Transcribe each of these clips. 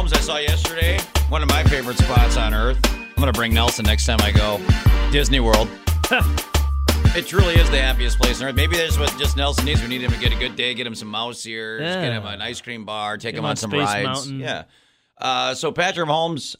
Mahomes I saw yesterday. One of my favorite spots on earth. I'm going to bring Nelson next time I go. Disney World. It truly is the happiest place on earth. Maybe that's what just Nelson needs. We need him to get a good day, get him some mouse ears, get him an ice cream bar, take him on some Space rides. Mountain. Yeah. So Patrick Mahomes,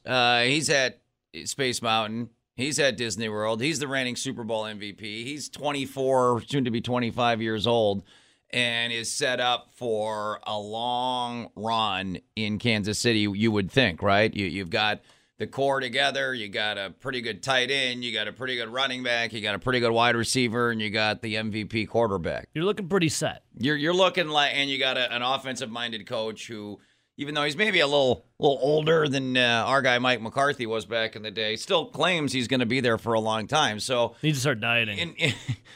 he's at Space Mountain. He's at Disney World. He's the reigning Super Bowl MVP. He's 24, soon to be 25 years old, and is set up for a long run in Kansas City, you would think, right? You've got the core together. You got a pretty good tight end. You got a pretty good running back. You got a pretty good wide receiver, and you got the MVP quarterback. You're looking pretty set. You're looking like, and you got an offensive-minded coach who, even though he's maybe a little older than our guy Mike McCarthy was back in the day, still claims he's going to be there for a long time. So he needs to start dieting.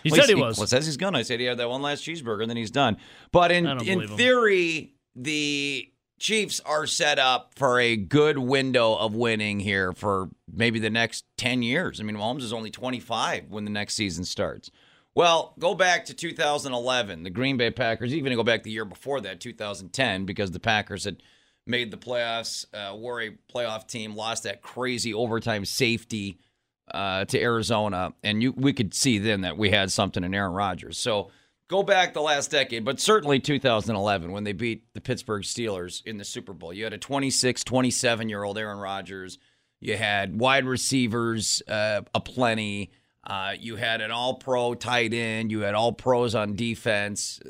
He said he was. Well, says he's going. I said he had that one last cheeseburger, and then he's done. But in theory, the Chiefs are set up for a good window of winning here for maybe the next 10 years. I mean, Mahomes is only 25 when the next season starts. Well, go back to 2011, the Green Bay Packers, even to go back the year before that, 2010, because the Packers had made the playoffs, were a playoff team, lost that crazy overtime safety to Arizona, and we could see then that we had something in Aaron Rodgers. So go back the last decade, but certainly 2011 when they beat the Pittsburgh Steelers in the Super Bowl. You had a 26, 27-year-old Aaron Rodgers. You had wide receivers aplenty. You had an all-pro tight end. You had all pros on defense.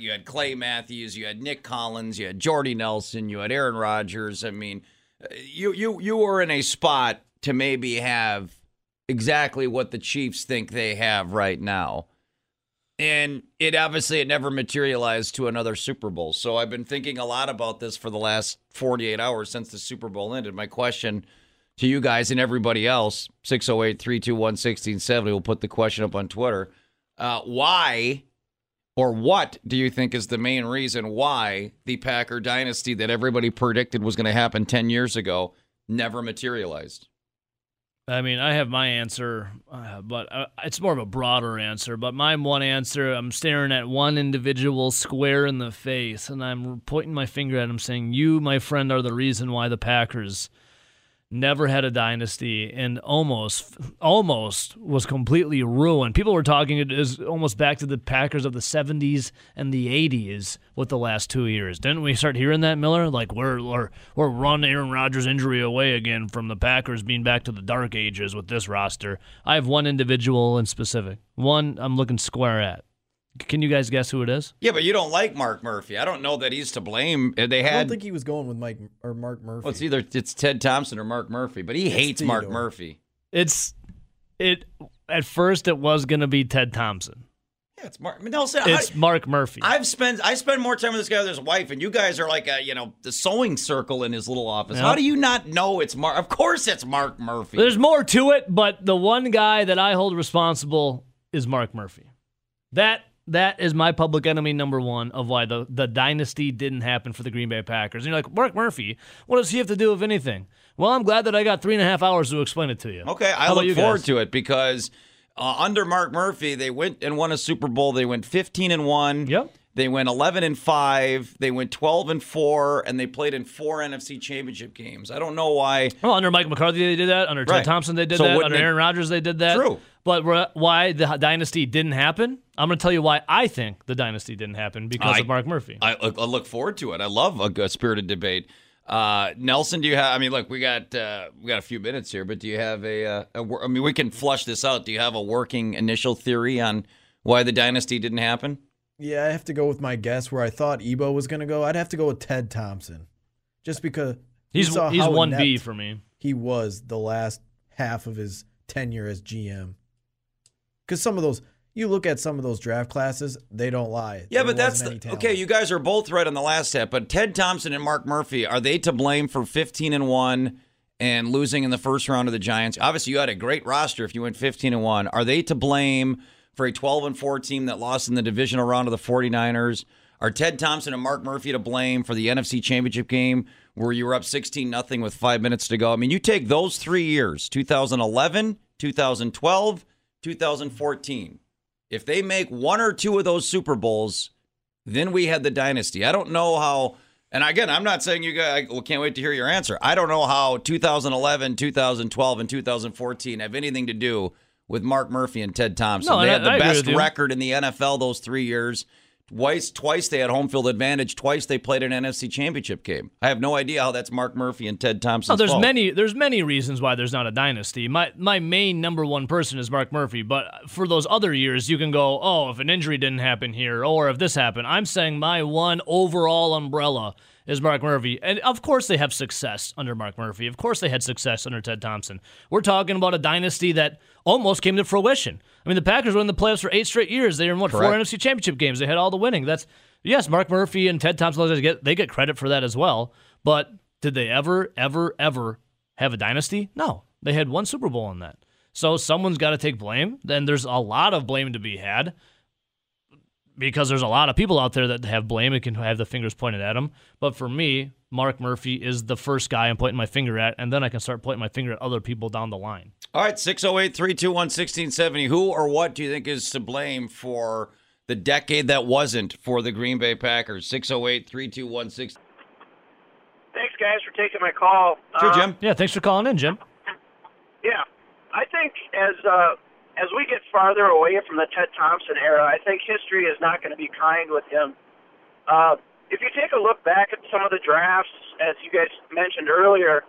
You had Clay Matthews. You had Nick Collins. You had Jordy Nelson. You had Aaron Rodgers. I mean, you were in a spot to maybe have exactly what the Chiefs think they have right now. And it never materialized to another Super Bowl. So I've been thinking a lot about this for the last 48 hours since the Super Bowl ended. My question to you guys and everybody else, 608-321-1670, we'll put the question up on Twitter. Why or what do you think is the main reason why the Packer dynasty that everybody predicted was going to happen 10 years ago never materialized? I mean, I have my answer, but it's more of a broader answer. But my one answer, I'm staring at one individual square in the face, and I'm pointing my finger at him saying, you, my friend, are the reason why the Packers never had a dynasty and almost was completely ruined. People were talking it is almost back to the Packers of the 70s and the 80s with the last 2 years. Didn't we start hearing that, Miller? Like we're run Aaron Rodgers injury away again from the Packers being back to the dark ages with this roster. I have one individual in specific. One I'm looking square at. Can you guys guess who it is? Yeah, but you don't like Mark Murphy. I don't know that he's to blame. I don't think he was going with Mike or Mark Murphy. Well, it's Ted Thompson or Mark Murphy, but he hates Mark Murphy. At first it was going to be Ted Thompson. Yeah, it's Mark. Mark Murphy. I spend more time with this guy than his wife, and you guys are like the sewing circle in his little office. Yep. How do you not know it's Mark? Of course it's Mark Murphy. There's more to it, but the one guy that I hold responsible is Mark Murphy. That is my public enemy number one of why the dynasty didn't happen for the Green Bay Packers. And you're like, Mark Murphy, what does he have to do with anything? Well, I'm glad that I got 3.5 hours to explain it to you. Okay, I look forward to it because under Mark Murphy, they went and won a Super Bowl. They went 15-1. Yep. They went 11-5. They went 12-4, and they played in 4 NFC Championship games. I don't know why. Well, under Mike McCarthy, they did that. Under Ted Thompson, they did that. Under Aaron Rodgers, they did that. True. But why the dynasty didn't happen? I'm going to tell you why I think the dynasty didn't happen because of Mark Murphy. I look forward to it. I love a spirited debate. Nelson, do you have? I mean, look, we got a few minutes here, but do you have we can flush this out. Do you have a working initial theory on why the dynasty didn't happen? Yeah, I have to go with my guess where I thought Ebo was going to go. I'd have to go with Ted Thompson, just because he's 1B for me. He was the last half of his tenure as GM. Because some of those, you look at some of those draft classes, they don't lie. Yeah, but that's okay. You guys are both right on the last step, but Ted Thompson and Mark Murphy, are they to blame for 15-1 and losing in the first round of the Giants? Obviously, you had a great roster if you went 15-1. Are they to blame for a 12-4 team that lost in the divisional round of the 49ers? Are Ted Thompson and Mark Murphy to blame for the NFC Championship game where you were up 16-0 with 5 minutes to go? I mean, you take those 3 years, 2011, 2012, 2014. If they make one or two of those Super Bowls, then we had the dynasty. I don't know how And again, I'm not saying you guys can't wait to hear your answer. I don't know how 2011, 2012, and 2014 have anything to do with Mark Murphy and Ted Thompson. No, they had the best record in the NFL those 3 years. Twice they had home field advantage. Twice they played an NFC Championship game. I have no idea how that's Mark Murphy and Ted Thompson's fault. No, there's many reasons why there's not a dynasty. My main number one person is Mark Murphy, but for those other years, you can go, oh, if an injury didn't happen here, or if this happened. I'm saying my one overall umbrella is Mark Murphy. And of course they have success under Mark Murphy. Of course they had success under Ted Thompson. We're talking about a dynasty that almost came to fruition. I mean, the Packers were in the playoffs for 8 straight years. They were in, four NFC Championship games. They had all the winning. That's, yes, Mark Murphy and Ted Thompson, they get credit for that as well. But did they ever have a dynasty? No. They had one Super Bowl in that. So someone's got to take blame. Then there's a lot of blame to be had, because there's a lot of people out there that have blame and can have the fingers pointed at them. But for me, Mark Murphy is the first guy I'm pointing my finger at, and then I can start pointing my finger at other people down the line. All right, 608-321-1670. Who or what do you think is to blame for the decade that wasn't for the Green Bay Packers? 608-321-1670. Thanks, guys, for taking my call. Sure, Jim. Yeah, thanks for calling in, Jim. Yeah, I think as we get farther away from the Ted Thompson era, I think history is not going to be kind with him. If you take a look back at some of the drafts, as you guys mentioned earlier,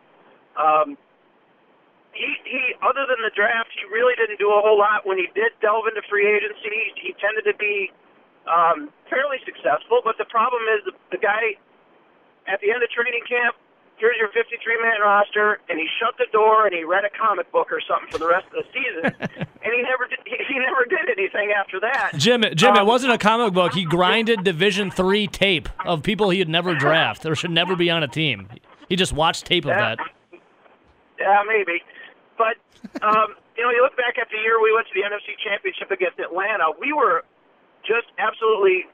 he other than the draft, he really didn't do a whole lot. When he did delve into free agency, he tended to be fairly successful. But the problem is the guy, at the end of training camp, here's your 53-man roster, and he shut the door and he read a comic book or something for the rest of the season, and he never did anything after that. Jim, it wasn't a comic book. He grinded Division III tape of people he had never draft or should never be on a team. He just watched tape of that. Yeah, maybe. But you look back at the year we went to the NFC Championship against Atlanta. We were just absolutely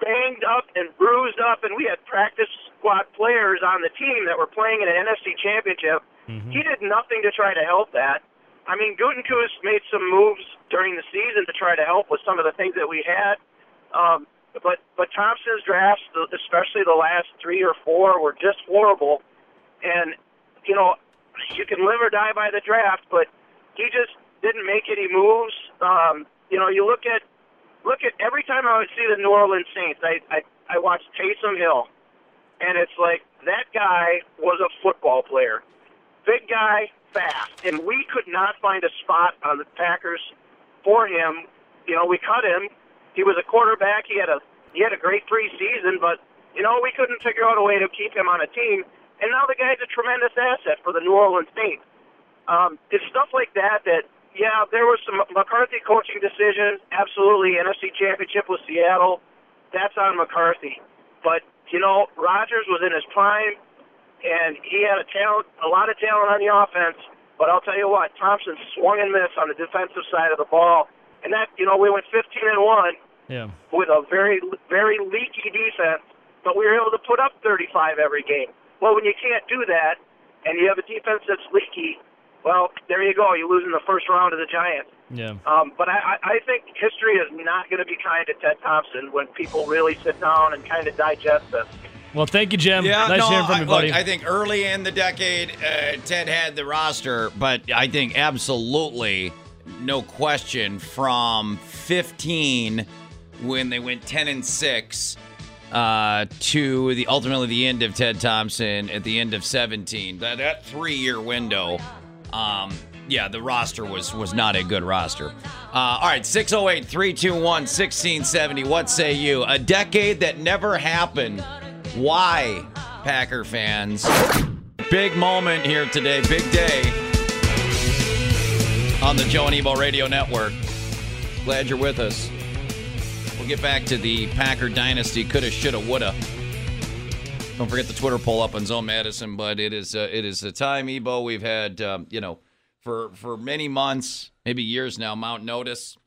banged up and bruised up, and we had practice squad players on the team that were playing in an NFC Championship. Mm-hmm. He did nothing to try to help that. I mean, Gutekunst made some moves during the season to try to help with some of the things that we had. But Thompson's drafts, especially the last 3 or 4, were just horrible. And, you can live or die by the draft, but he just didn't make any moves. You look at every time I would see the New Orleans Saints, I watched Taysom Hill, and it's like that guy was a football player. Big guy, fast, and we could not find a spot on the Packers for him. We cut him. He was a quarterback. He had a great preseason, but, we couldn't figure out a way to keep him on a team, and now the guy's a tremendous asset for the New Orleans Saints. It's stuff like that yeah, there was some McCarthy coaching decisions, absolutely. NFC Championship with Seattle, that's on McCarthy. But, Rodgers was in his prime, and he had a lot of talent on the offense. But I'll tell you what, Thompson swung and missed on the defensive side of the ball. And that, we went 15-1 yeah, with a very, very leaky defense, but we were able to put up 35 every game. Well, when you can't do that, and you have a defense that's leaky, well, there you go. You lose in the first round to the Giants. Yeah. But I think history is not going to be kind to Ted Thompson when people really sit down and kind of digest this. Well, thank you, Jim. Yeah, nice hearing from you, buddy. Look, I think early in the decade, Ted had the roster, but I think absolutely no question from 15 when they went 10-6 to ultimately the end of Ted Thompson at the end of 17. That 3-year window. The roster was not a good roster. All right, 608-321-1670. What say you? A decade that never happened. Why, Packer fans? Big moment here today. Big day on the Joe and Ebo Radio Network. Glad you're with us. We'll get back to the Packer dynasty. Coulda, shoulda, woulda. Don't forget the Twitter poll up on Zone Madison, but it is the time, Ebo. We've had for many months, maybe years now, Mount Notice.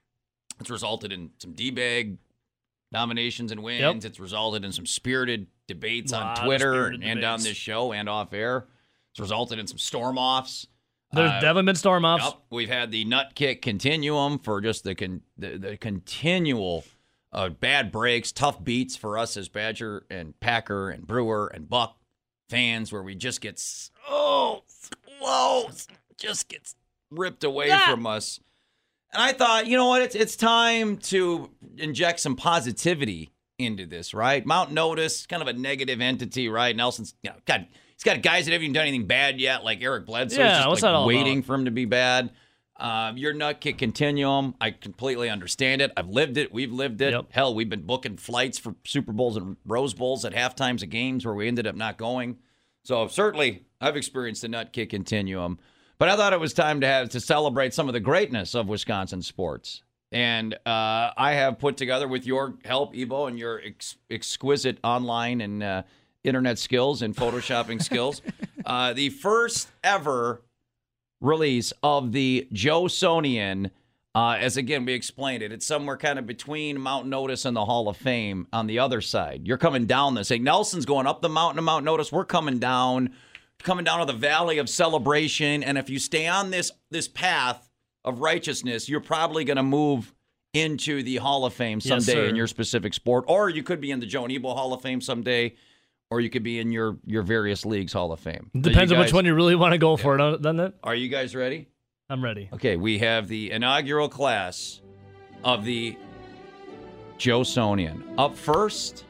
It's resulted in some D-bag nominations and wins. Yep. It's resulted in some spirited debates on Twitter and on this show and off air. It's resulted in some storm offs. There's definitely been storm offs. Yep. We've had the nut kick continuum for just the continual bad breaks, tough beats for us as Badger and Packer and Brewer and Buck fans, where we just get so slow, just gets ripped away from us. And I thought, you know what, it's time to inject some positivity into this, right? Mount Notice, kind of a negative entity, right? Nelson's, you know, God, he's got guys that haven't even done anything bad yet, like Eric Bledsoe. Yeah, just what's like that all waiting about? For him to be bad. Your Nutkick Continuum, I completely understand it. I've lived it. We've lived it. Yep. Hell, we've been booking flights for Super Bowls and Rose Bowls at half times of games where we ended up not going. So certainly I've experienced the Nutkick Continuum. But I thought it was time to celebrate some of the greatness of Wisconsin sports. And I have put together, with your help, Ebo, and your exquisite online and internet skills and photoshopping skills, the first ever release of the Joesonian. As again, we explained it. It's somewhere kind of between Mount Notice and the Hall of Fame on the other side. You're coming down this thing. Nelson's going up the mountain of Mount Notice. We're coming down to the valley of celebration. And if you stay on this path of righteousness, you're probably going to move into the Hall of Fame someday in your specific sport. Or you could be in the Joe and Ebo Hall of Fame someday, or you could be in your various leagues Hall of Fame. Depends on which one you really want to go for, doesn't it? Are you guys ready? I'm ready. Okay, we have the inaugural class of the Joesonian. Up first,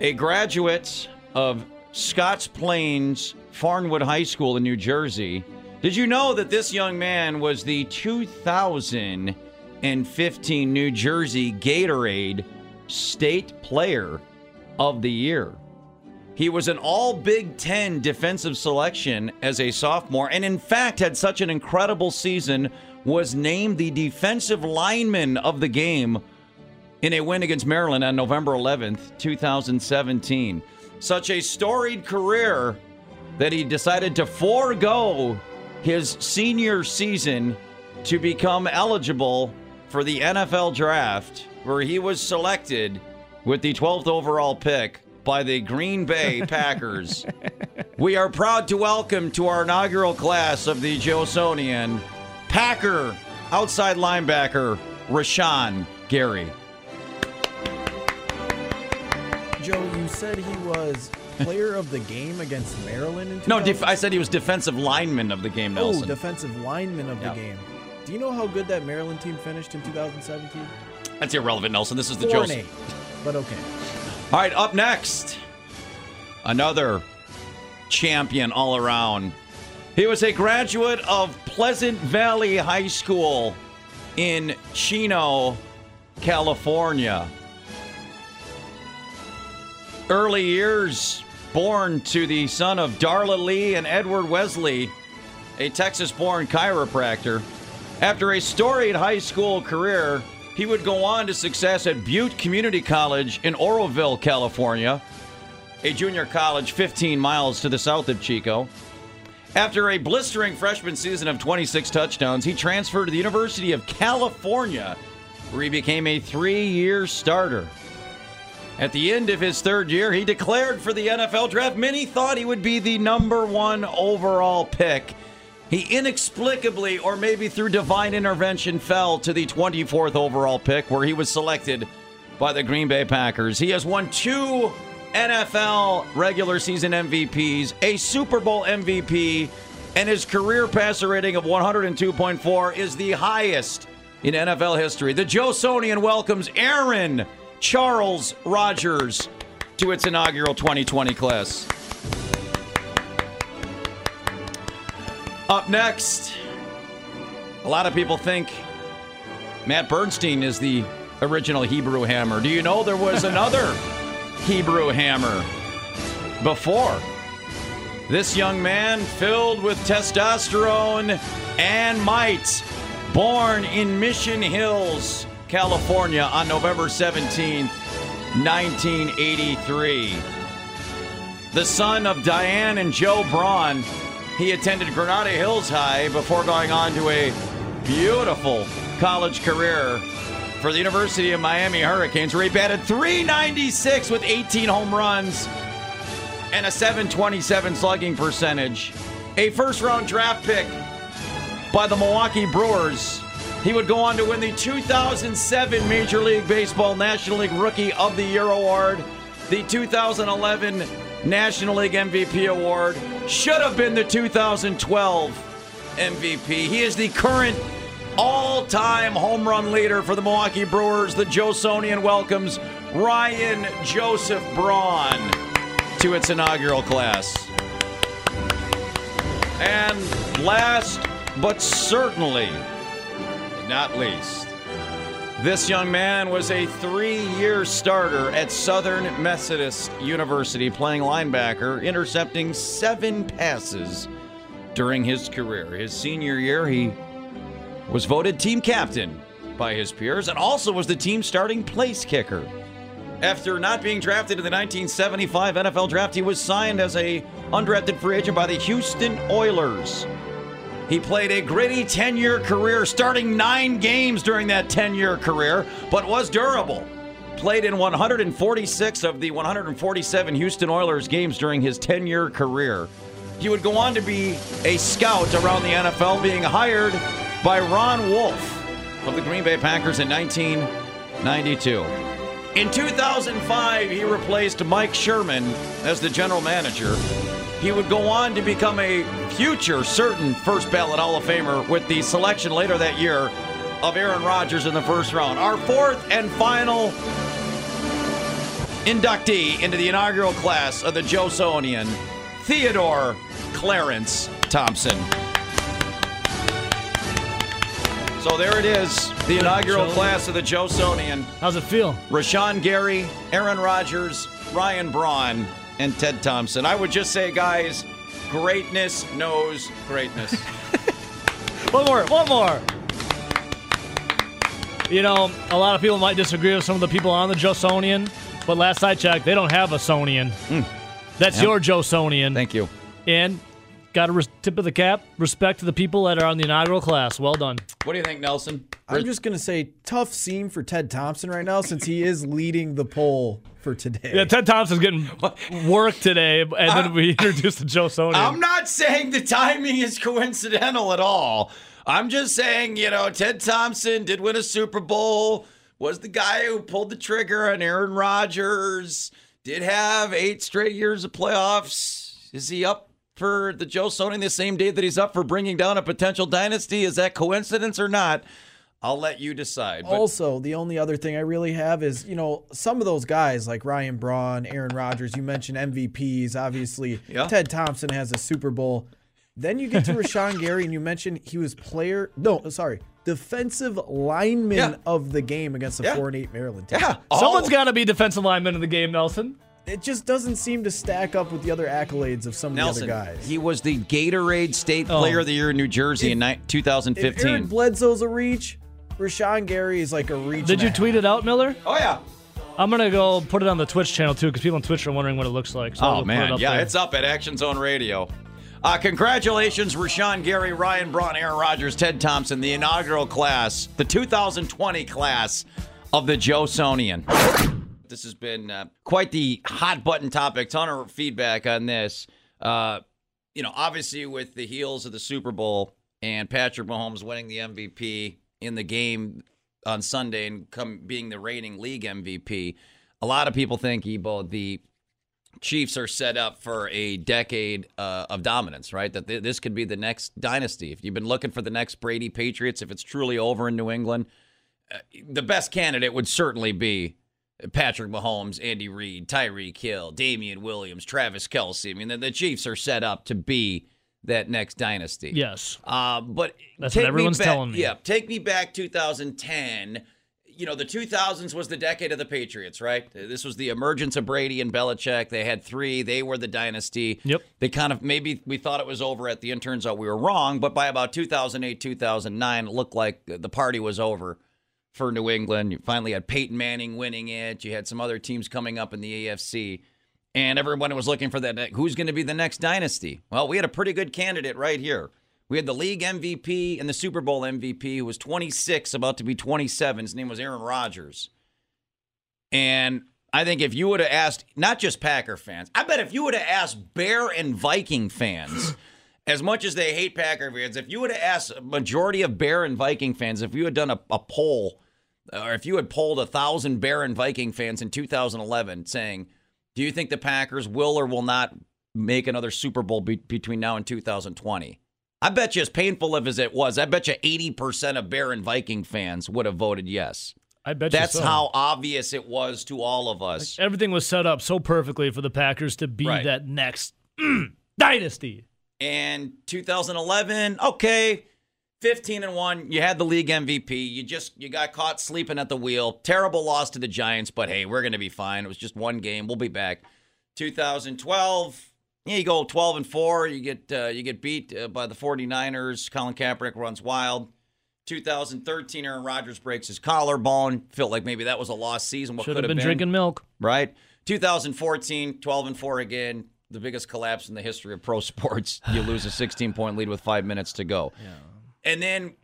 a graduate of Scotts Plains Farnwood High School in New Jersey. Did you know that this young man was the 2015 New Jersey Gatorade State Player of the Year? He was an All-Big Ten defensive selection as a sophomore, and in fact had such an incredible season, was named the defensive lineman of the game in a win against Maryland on November 11th, 2017. Such a storied career that he decided to forego his senior season to become eligible for the NFL draft, where he was selected with the 12th overall pick by the Green Bay Packers. We are proud to welcome to our inaugural class of the Joesonian, Packer outside linebacker Rashan Gary. Joe, you said he was player of the game against Maryland in 2000? No, I said he was defensive lineman of the game, Nelson. Oh, defensive lineman of the game. Do you know how good that Maryland team finished in 2017? That's irrelevant, Nelson. This is the Joesonian. But okay. All right, up next, another champion all around. He was a graduate of Pleasant Valley High School in Chino, California. Early years, born to the son of Darla Lee and Edward Wesley, a Texas-born chiropractor. After a storied high school career, he would go on to success at Butte Community College in Oroville, California, a junior college 15 miles to the south of Chico. After a blistering freshman season of 26 touchdowns, he transferred to the University of California, where he became a 3-year starter. At the end of his 3rd year, he declared for the NFL draft. Many thought he would be the number 1 overall pick. He inexplicably, or maybe through divine intervention, fell to the 24th overall pick, where he was selected by the Green Bay Packers. He has won 2 NFL regular season MVPs, a Super Bowl MVP, and his career passer rating of 102.4 is the highest in NFL history. The Joesonian welcomes Aaron Charles Rodgers to its inaugural 2020 class. Up next, a lot of people think Matt Bernstein is the original Hebrew Hammer. Do you know there was another Hebrew Hammer before? This young man, filled with testosterone and might, born in Mission Hills, California on November 17th, 1983. The son of Diane and Joe Braun, he attended Granada Hills High before going on to a beautiful college career for the University of Miami Hurricanes, where he batted .396 with 18 home runs and a .727 slugging percentage. A first-round draft pick by the Milwaukee Brewers, He would go on to win the 2007 Major League Baseball National League Rookie of the Year Award, the 2011 National League MVP Award, should have been the 2012 MVP. He is the current all-time home run leader for the Milwaukee Brewers. The Josonian welcomes Ryan Joseph Braun to its inaugural class. And last but certainly not least, this young man was a three-year starter at Southern Methodist University, playing linebacker, intercepting 7 passes during his career. His senior year, he was voted team captain by his peers and also was the team's starting place kicker. After not being drafted in the 1975 NFL draft, he was signed as an undrafted free agent by the Houston Oilers. He played a gritty 10-year career, starting 9 games during that 10-year career, but was durable. Played in 146 of the 147 Houston Oilers games during his 10-year career. He would go on to be a scout around the NFL, being hired by Ron Wolf of the Green Bay Packers in 1992. In 2005, he replaced Mike Sherman as the general manager. He would go on to become a future certain first ballot Hall of Famer with the selection later that year of Aaron Rodgers in the first round. Our fourth and final inductee into the inaugural class of the Josonian, Theodore Clarence Thompson. So there it is, the inaugural class of the Josonian. How's it feel? Rashan Gary, Aaron Rodgers, Ryan Braun, and Ted Thompson. I would just say, guys, greatness knows greatness. One more. You know, a lot of people might disagree with some of the people on the Josonian, but last I checked, they don't have a Sonian. That's your Josonian. Thank you. And got a tip of the cap, respect to the people that are on the inaugural class. Well done. What do you think, Nelson? I'm just going to say tough seam for Ted Thompson right now since he is leading the poll for today. Yeah, Ted Thompson's getting work today, and then we introduced the Josonian. I'm not saying the timing is coincidental at all. I'm just saying, you know, Ted Thompson did win a Super Bowl, was the guy who pulled the trigger on Aaron Rodgers, did have 8 straight years of playoffs. Is he up for the Josonian the same day that he's up for bringing down a potential dynasty? Is that coincidence or not? I'll let you decide. But also, the only other thing I really have is, you know, some of those guys like Ryan Braun, Aaron Rodgers, you mentioned MVPs, obviously. Yeah. Ted Thompson has a Super Bowl. Then you get to Rashan Gary, and you mentioned he was defensive lineman of the game against the 4-8 Maryland team. Yeah. Someone's got to be defensive lineman of the game, Nelson. It just doesn't seem to stack up with the other accolades of some of the other guys. He was the Gatorade State Player of the Year in New Jersey in 2015. If Aaron Bledsoe's a reach, Rashan Gary is like a reach. Did you tweet it out, Miller? Oh, yeah. I'm going to go put it on the Twitch channel, too, because people on Twitch are wondering what it looks like. So I'll put it up there. It's up at Action Zone Radio. Congratulations, Rashan Gary, Ryan Braun, Aaron Rodgers, Ted Thompson, the inaugural class, the 2020 class of the Josonian. This has been quite the hot-button topic. Ton of feedback on this. You know, obviously with the heels of the Super Bowl and Patrick Mahomes winning the MVP in the game on Sunday and being the reigning league MVP, a lot of people think, Ebo, the Chiefs are set up for a decade of dominance, right? That this could be the next dynasty. If you've been looking for the next Brady Patriots, if it's truly over in New England, the best candidate would certainly be Patrick Mahomes, Andy Reid, Tyreek Hill, Damian Williams, Travis Kelce. I mean, the Chiefs are set up to be that next dynasty. Yes. But that's what everyone's telling me. Yeah, take me back 2010. You know, the 2000s was the decade of the Patriots, right? This was the emergence of Brady and Belichick. They had 3. They were the dynasty. Yep. They kind of, maybe we thought it was over at the end. Turns out we were wrong. But by about 2008, 2009, it looked like the party was over for New England. You finally had Peyton Manning winning it. You had some other teams coming up in the AFC. And everyone was looking for that. Who's going to be the next dynasty? Well, we had a pretty good candidate right here. We had the league MVP and the Super Bowl MVP, who was 26, about to be 27. His name was Aaron Rodgers. And I think if you would have asked, not just Packer fans, I bet if you would have asked Bear and Viking fans as much as they hate Packer fans, if you would have asked a majority of Bear and Viking fans, if you had done a poll, or if you had polled 1,000 Bear and Viking fans in 2011 saying, do you think the Packers will or will not make another Super Bowl between now and 2020? I bet you, as painful as it was, I bet you 80% of Bear and Viking fans would have voted yes. I bet you so. That's how obvious it was to all of us. Like, everything was set up so perfectly for the Packers to be that next dynasty. And 2011, okay, 15-1, you had the league MVP. You got caught sleeping at the wheel. Terrible loss to the Giants, but hey, we're going to be fine. It was just one game. We'll be back. 2012, you go 12-4. You get beat by the 49ers. Colin Kaepernick runs wild. 2013, Aaron Rodgers breaks his collarbone. Felt like maybe that was a lost season. What could have been drinking milk, right? 2014, 12-4 again. The biggest collapse in the history of pro sports. You lose a 16-point lead with 5 minutes to go. Yeah. And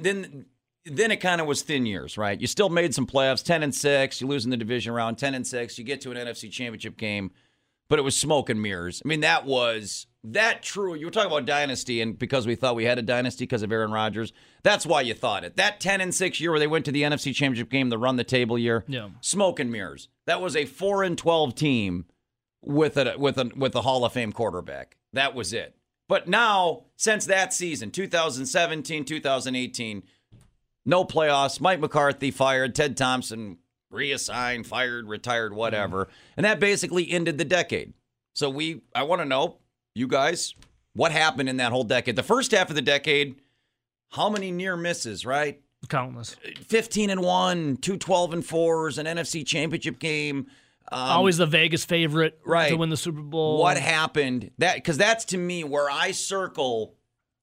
then it kind of was thin years, right? You still made some playoffs, 10-6. You lose in the division round, 10-6. You get to an NFC Championship game, but it was smoke and mirrors. I mean, that true. You were talking about dynasty, and because we thought we had a dynasty because of Aaron Rodgers, that's why you thought it. That 10-6 year where they went to the NFC Championship game, the run the table year, smoke and mirrors. That was a 4-12 team with a Hall of Fame quarterback. That was it. But now, since that season, 2017, 2018, no playoffs. Mike McCarthy fired. Ted Thompson reassigned, fired, retired, whatever. And that basically ended the decade. So I want to know, you guys, what happened in that whole decade? The first half of the decade, how many near misses, right? Countless. 15-1, two 12-4s, an NFC Championship game. Always the Vegas favorite to win the Super Bowl. What happened? Because that's, to me, where I circle,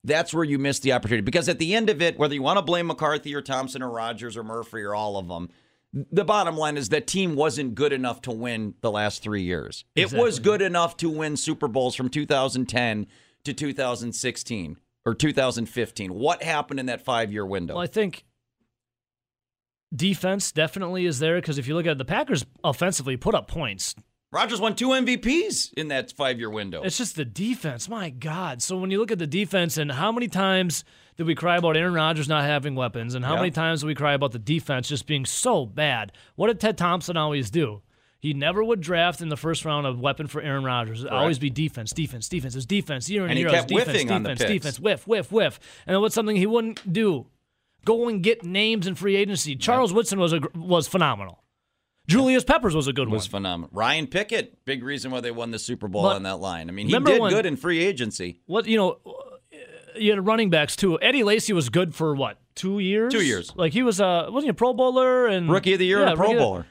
that's where you miss the opportunity. Because at the end of it, whether you want to blame McCarthy or Thompson or Rodgers or Murphy or all of them, the bottom line is that team wasn't good enough to win the last 3 years. Exactly. It was good enough to win Super Bowls from 2010 to 2016 or 2015. What happened in that 5-year window? Well, I think defense definitely is there, because if you look at it, the Packers offensively put up points. Rodgers won 2 MVPs in that 5-year window. It's just the defense. My God. So when you look at the defense, and how many times did we cry about Aaron Rodgers not having weapons, and how many times did we cry about the defense just being so bad? What did Ted Thompson always do? He never would draft in the first round a weapon for Aaron Rodgers. It would always be defense. It was defense year and year. And he kept whiffing on the picks. Defense, whiff. And it was something he wouldn't do. Go and get names in free agency. Charles Woodson was phenomenal. Julius Peppers was a good one. Was phenomenal. Ryan Pickett, big reason why they won the Super Bowl on that line. I mean, he did good in free agency. You had running backs too. Eddie Lacy was good for what? 2 years? 2 years. Like, he was wasn't he a Pro Bowler and Rookie of the Year and a Pro Bowler.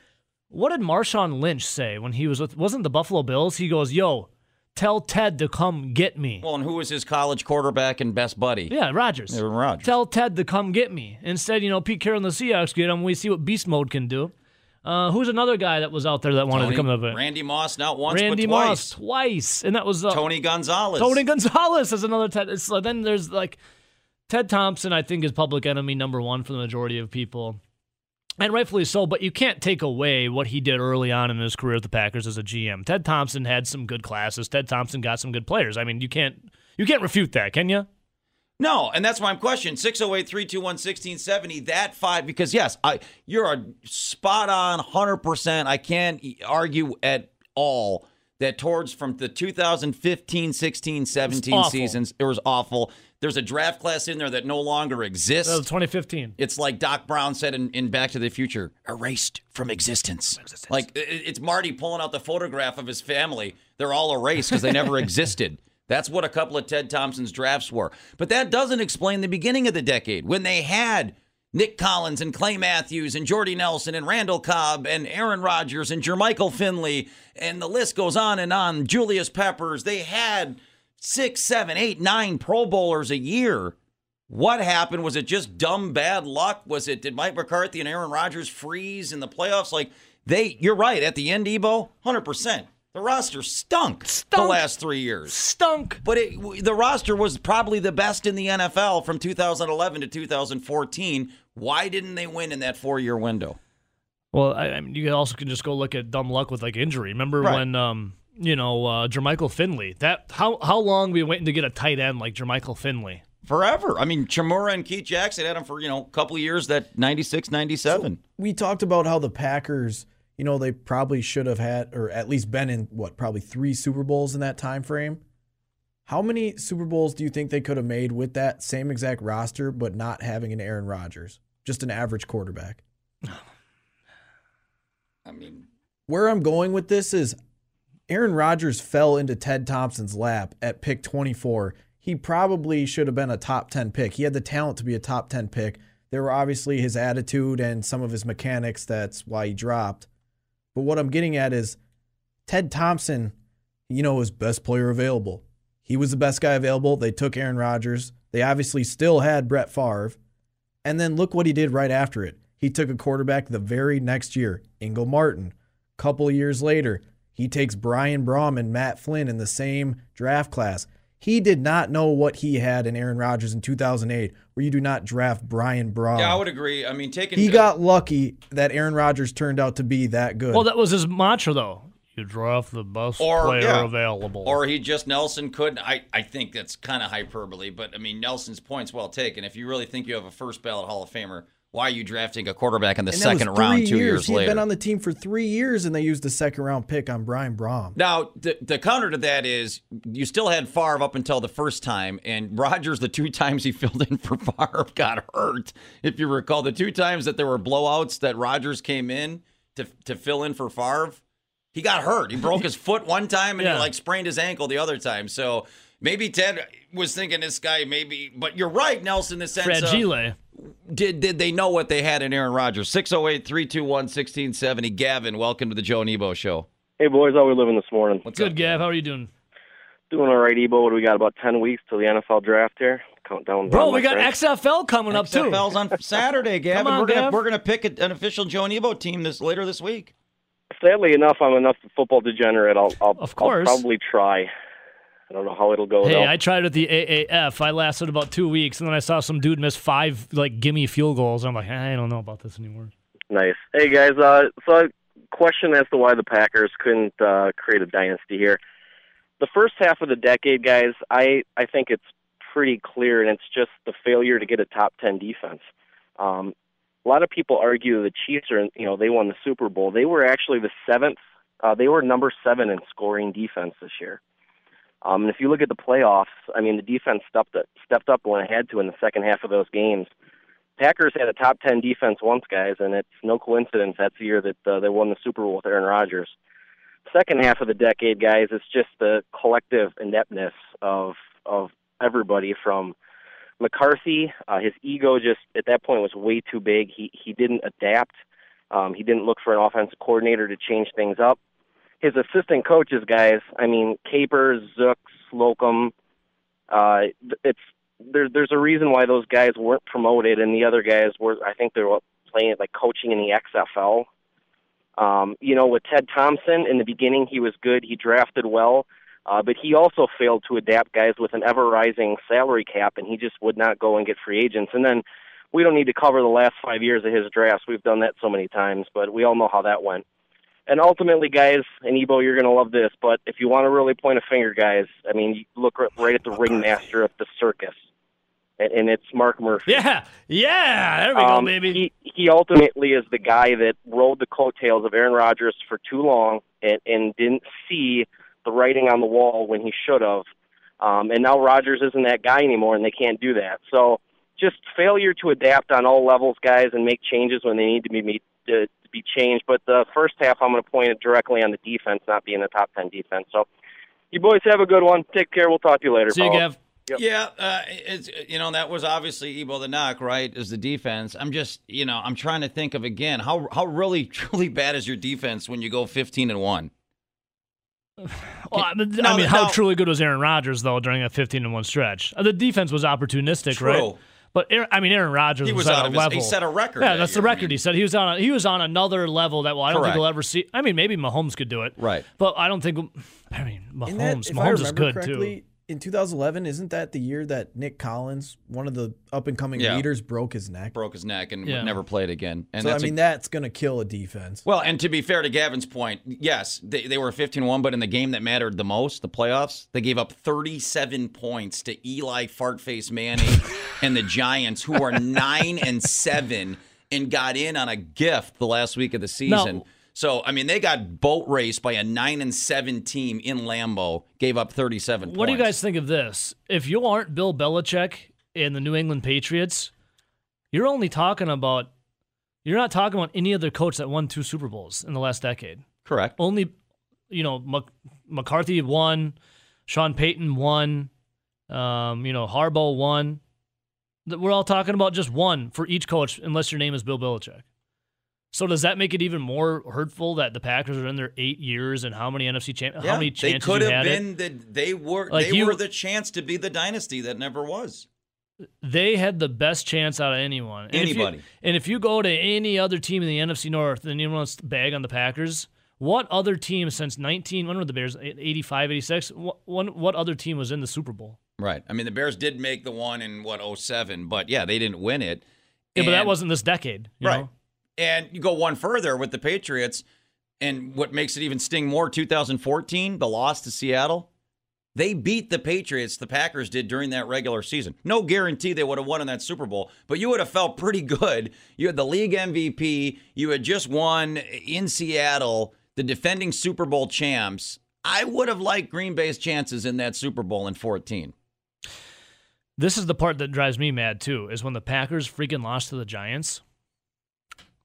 What did Marshawn Lynch say when he was wasn't the Buffalo Bills? He goes, "Yo, tell Ted to come get me." Well, and who was his college quarterback and best buddy? Yeah, Rodgers. Aaron Rodgers. Tell Ted to come get me. Instead, Pete Carroll and the Seahawks get him. We see what beast mode can do. Who's another guy that was out there that wanted to come up? Randy Moss, not once, but twice. And that was Tony Gonzalez. Tony Gonzalez is another Ted. So then there's Ted Thompson, I think, is public enemy #1 for the majority of people. And rightfully so, but you can't take away what he did early on in his career with the Packers as a GM. Ted Thompson had some good classes. Ted Thompson got some good players. I mean, you can't refute that, can you? No, and that's why I'm questioning. 608-321-1670, that five, because, yes, you're a spot on 100%. I can't argue at all that towards from the 2015, 16, 17 seasons, it was awful. There's a draft class in there that no longer exists. 2015. It's like Doc Brown said in Back to the Future, erased from existence. Like, it's Marty pulling out the photograph of his family. They're all erased because they never existed. That's what a couple of Ted Thompson's drafts were. But that doesn't explain the beginning of the decade when they had Nick Collins and Clay Matthews and Jordy Nelson and Randall Cobb and Aaron Rodgers and Jermichael Finley, and the list goes on and on. Julius Peppers. They had 6, 7, 8, 9 Pro Bowlers a year. What happened? Was it just dumb bad luck? Did Mike McCarthy and Aaron Rodgers freeze in the playoffs? You're right. At the end, Ebo, 100%. The roster stunk the last 3 years. But the roster was probably the best in the NFL from 2011 to 2014. Why didn't they win in that 4-year window? Well, I mean, you also can just go look at dumb luck with injury. Remember when you know, Jermichael Finley. That how long are we waiting to get a tight end like Jermichael Finley? Forever. I mean, Chimura and Keith Jackson had him for, you know, a couple of years, that 96, 97. So we talked about how the Packers, you know, they probably should have had, or at least been in, what, probably 3 Super Bowls in that time frame. How many Super Bowls do you think they could have made with that same exact roster but not having an Aaron Rodgers? Just an average quarterback. I mean, where I'm going with this is Aaron Rodgers fell into Ted Thompson's lap at pick 24. He probably should have been a top 10 pick. He had the talent to be a top 10 pick. There were obviously his attitude and some of his mechanics. That's why he dropped. But what I'm getting at is Ted Thompson, you know, was best player available. He was the best guy available. They took Aaron Rodgers. They obviously still had Brett Favre. And then look what he did right after it. He took a quarterback the very next year, Ingo Martin. A couple of years later, he takes Brian Brom and Matt Flynn in the same draft class. He did not know what he had in Aaron Rodgers in 2008, where you do not draft Brian Braun. Yeah, I would agree. I mean, he got lucky that Aaron Rodgers turned out to be that good. Well, that was his mantra, though. You draft the best player available. Or he just, Nelson couldn't. I think that's kind of hyperbole, but, I mean, Nelson's point's well taken. If you really think you have a first-ballot Hall of Famer, why are you drafting a quarterback in the second round 2 years later? He had been on the team for 3 years, and they used the second-round pick on Brian Brom. Now, the counter to that is you still had Favre up until the first time, and Rodgers, the two times he filled in for Favre, got hurt. If you recall, the two times that there were blowouts that Rodgers came in to fill in for Favre, he got hurt. He broke his foot one time, and he, like, sprained his ankle the other time. So maybe Ted was thinking this guy maybe – but you're right, Nelson, in the sense of – Did they know what they had in Aaron Rodgers? 608-321-1670. Gavin, welcome to the Joe and Ebo Show. Hey, boys. How we living this morning? What's good, up, Gav? How are you doing? Doing all right, Ebo. What do we got, about 10 weeks till the NFL draft here? Countdown. Bro, we got XFL coming up, too. XFL's on Saturday, Gavin. We're going to pick an official Joe and Ebo team later this week. Sadly enough, I'm enough football degenerate. I'll probably try. I don't know how it'll go. Hey, though. I tried at the AAF. I lasted about 2 weeks, and then I saw some dude miss 5 like gimme field goals. I'm like, I don't know about this anymore. Nice. Hey guys, so a question as to why the Packers couldn't create a dynasty here. The first half of the decade, guys, I think it's pretty clear, and it's just the failure to get a top 10 defense. A lot of people argue the Chiefs are, you know, they won the Super Bowl. They were actually the 7th. They were number 7 in scoring defense this year. And if you look at the playoffs, I mean, the defense stepped up when it had to in the second half of those games. Packers had a top 10 defense once, guys, and it's no coincidence that's the year that they won the Super Bowl with Aaron Rodgers. Second half of the decade, guys, it's just the collective ineptness of everybody from McCarthy. His ego just at that point was way too big. He didn't adapt. He didn't look for an offensive coordinator to change things up. His assistant coaches, guys, I mean, Capers, Zook, Slocum, there's a reason why those guys weren't promoted and the other guys were, I think they were playing, like, coaching in the XFL. You know, with Ted Thompson, in the beginning he was good, he drafted well, but he also failed to adapt, guys, with an ever-rising salary cap, and he just would not go and get free agents. And then we don't need to cover the last 5 years of his drafts. We've done that so many times, but we all know how that went. And ultimately, guys, and Ebo, you're going to love this, but if you want to really point a finger, guys, I mean, you look right at the ringmaster of the circus, and it's Mark Murphy. Yeah, there we go, baby. He ultimately is the guy that rode the coattails of Aaron Rodgers for too long and didn't see the writing on the wall when he should have, and now Rodgers isn't that guy anymore, and they can't do that. So just failure to adapt on all levels, guys, and make changes when they need to be changed, but the first half I'm going to point it directly on the defense not being a top 10 defense. So you boys have a good one. Take care. We'll talk to you later. See you, Gav. Yep. Yeah, it's, you know, that was obviously, Ebo, the knock, right, is the defense. I'm just, you know, I'm trying to think of, again, how really, truly bad is your defense when you go 15-1? Well, I mean, how truly good was Aaron Rodgers, though, during a 15-1 stretch? The defense was opportunistic, true. Right? But Aaron Rodgers was at a level. He set a record. Yeah, that's the record. I mean, he said he was on another level that I don't think we'll ever see. I mean, maybe Mahomes could do it. Right. But I don't think. I mean, Mahomes is good too. in 2011, isn't that the year that Nick Collins, one of the up-and-coming leaders, broke his neck? Broke his neck and never played again. And so, that's that's going to kill a defense. Well, and to be fair to Gavin's point, yes, they were 15-1, but in the game that mattered the most, the playoffs, they gave up 37 points to Eli Fartface Manning and the Giants, who are 9-7 and got in on a gift the last week of the season. No. So, I mean, they got boat raced by a 9-7 team in Lambeau, gave up 37 points. What do you guys think of this? If you aren't Bill Belichick and the New England Patriots, you're not talking about any other coach that won 2 Super Bowls in the last decade. Correct. Only, McCarthy won, Sean Payton won, Harbaugh won. We're all talking about just one for each coach, unless your name is Bill Belichick. So does that make it even more hurtful that the Packers are in their 8 years and how many NFC how many chances you had? They could have been were the chance to be the dynasty that never was. They had the best chance out of anyone. Anybody. If you go to any other team in the NFC North and anyone wants to bag on the Packers, what other team since when were the Bears 85, 86? What other team was in the Super Bowl? Right. I mean, the Bears did make the one in 07, but they didn't win it. Yeah, but that wasn't this decade, you know? And you go one further with the Patriots, and what makes it even sting more, 2014, the loss to Seattle, they beat the Patriots, the Packers did, during that regular season. No guarantee they would have won in that Super Bowl, but you would have felt pretty good. You had the league MVP. You had just won in Seattle, the defending Super Bowl champs. I would have liked Green Bay's chances in that Super Bowl in 14. This is the part that drives me mad, too, is when the Packers freaking lost to the Giants.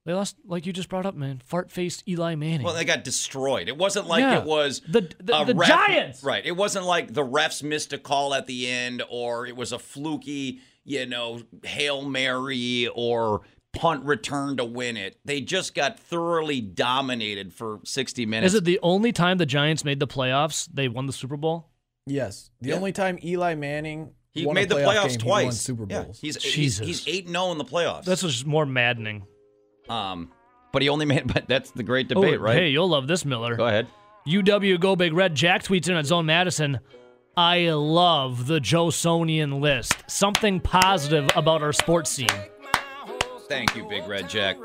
They lost, like you just brought up, man, fart-faced Eli Manning. Well, they got destroyed. It wasn't like it was the ref, Giants. Right. It wasn't like the refs missed a call at the end or it was a fluky, Hail Mary or punt return to win it. They just got thoroughly dominated for 60 minutes. Is it the only time the Giants made the playoffs they won the Super Bowl? Yes. The only time Eli Manning... He won made the playoffs game, twice. He won Super Bowls. Yeah. He's 8-0 in the playoffs. That's what's more maddening. But he only made. But that's the great debate, right? Hey, you'll love this, Miller. Go ahead. UW Go Big Red. Jack tweets in on Zone Madison. I love the Josonian list. Something positive about our sports scene. Thank you, Big Red Jack.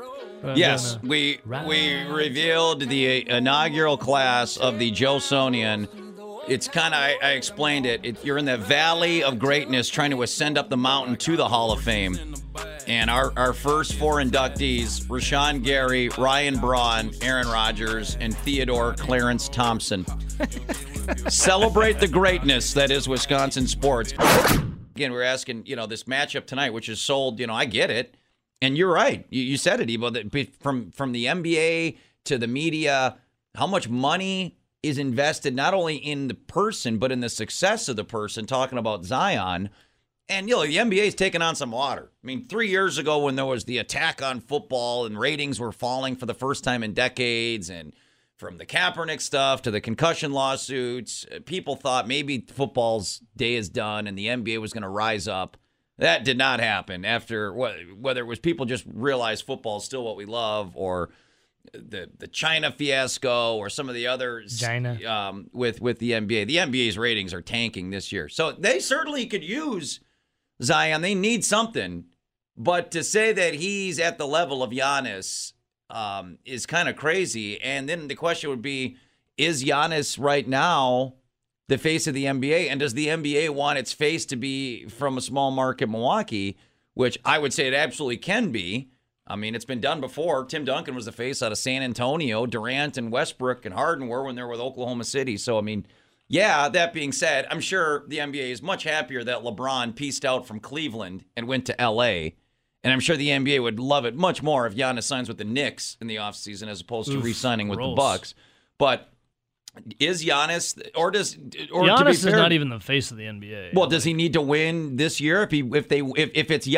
Yes, we revealed the inaugural class of the Josonian. It's kind of, I explained it. You're in the valley of greatness trying to ascend up the mountain to the Hall of Fame. And our first 4 inductees, Rashan Gary, Ryan Braun, Aaron Rodgers, and Theodore Clarence Thompson. Celebrate the greatness that is Wisconsin sports. Again, we're asking, this matchup tonight, which is sold, I get it. And you're right. You said it, Ebo, that from the NBA to the media, how much money is invested not only in the person, but in the success of the person, talking about Zion. And, the NBA's taken on some water. I mean, 3 years ago when there was the attack on football and ratings were falling for the first time in decades, and from the Kaepernick stuff to the concussion lawsuits, people thought maybe football's day is done and the NBA was going to rise up. That did not happen after, whether it was people just realized football is still what we love or the China fiasco or some of the others with the NBA. The NBA's ratings are tanking this year. So they certainly could use Zion. They need something. But to say that he's at the level of Giannis is kind of crazy. And then the question would be, is Giannis right now the face of the NBA? And does the NBA want its face to be from a small market Milwaukee, which I would say it absolutely can be. I mean, it's been done before. Tim Duncan was the face out of San Antonio. Durant and Westbrook and Harden were when they were with Oklahoma City. So, I mean, that being said, I'm sure the NBA is much happier that LeBron pieced out from Cleveland and went to L.A., and I'm sure the NBA would love it much more if Giannis signs with the Knicks in the offseason as opposed to re-signing with the Bucks. But is Giannis is not even the face of the NBA. Well, does he need to win this year if he outduels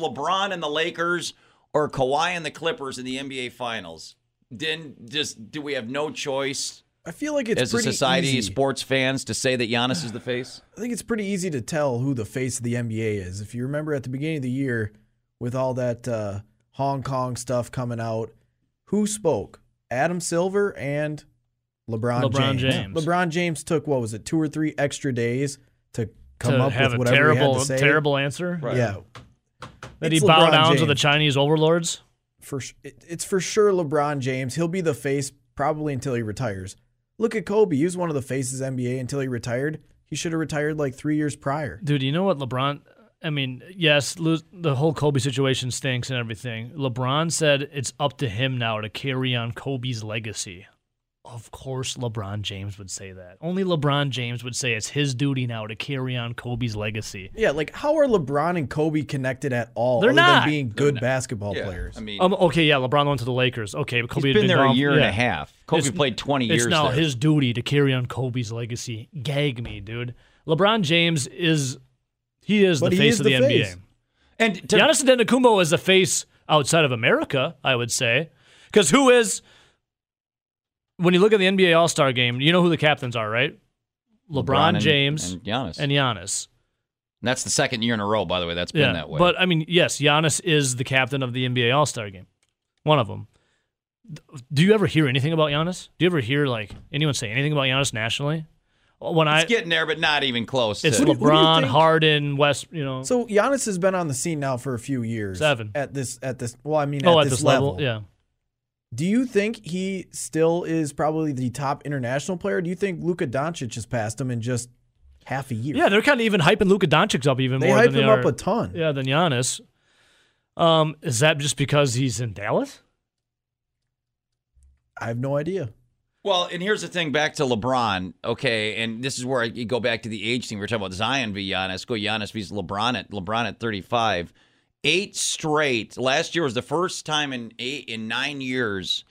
LeBron and the Lakers or Kawhi and the Clippers in the NBA Finals? Then do we have no choice? I feel like it's as a society, easy. Sports fans, to say that Giannis is the face. I think it's pretty easy to tell who the face of the NBA is. If you remember at the beginning of the year, with all that Hong Kong stuff coming out, who spoke? Adam Silver and LeBron James. Yeah. LeBron James took, what was it, 2 or 3 extra days to come up with whatever he had to say. Terrible answer. Right. Yeah. That he bowed down to the Chinese overlords. It's for sure LeBron James. He'll be the face probably until he retires. Look at Kobe. He was one of the faces NBA until he retired. He should have retired like 3 years prior. Dude, you know what LeBron... I mean, yes, the whole Kobe situation stinks and everything. LeBron said it's up to him now to carry on Kobe's legacy. Of course LeBron James would say that. Only LeBron James would say it's his duty now to carry on Kobe's legacy. Yeah, like how are LeBron and Kobe connected at all? They're not. Than being good basketball players. I mean, okay, yeah, LeBron went to the Lakers. Okay, but Kobe had been there a year and a half. Kobe played 20 years now there. His duty to carry on Kobe's legacy. Gag me, dude. LeBron James is... He is the face of the NBA. And Giannis Antetokounmpo is the face outside of America, I would say. Because who is, when you look at the NBA All-Star game, you know who the captains are, right? LeBron James and Giannis. And that's the second year in a row, by the way. That's been that way. But, I mean, yes, Giannis is the captain of the NBA All-Star game. One of them. Do you ever hear anything about Giannis? Do you ever hear, like, anyone say anything about Giannis nationally? It's getting there, but not even close. It's LeBron, Harden, West. You know. So Giannis has been on the scene now for a few years. Seven at this. Well, I mean, at this level. Yeah. Do you think he still is probably the top international player? Do you think Luka Doncic has passed him in just half a year? Yeah, they're kind of even hyping Luka Doncic up even more. They hype him up a ton. Yeah, than Giannis. Is that just because he's in Dallas? I have no idea. Well, and here's the thing, back to LeBron, okay, and this is where you go back to the age thing. We were talking about Zion v. Giannis. Go Giannis v. LeBron at 35. 8 straight. Last year was the first time in 9 years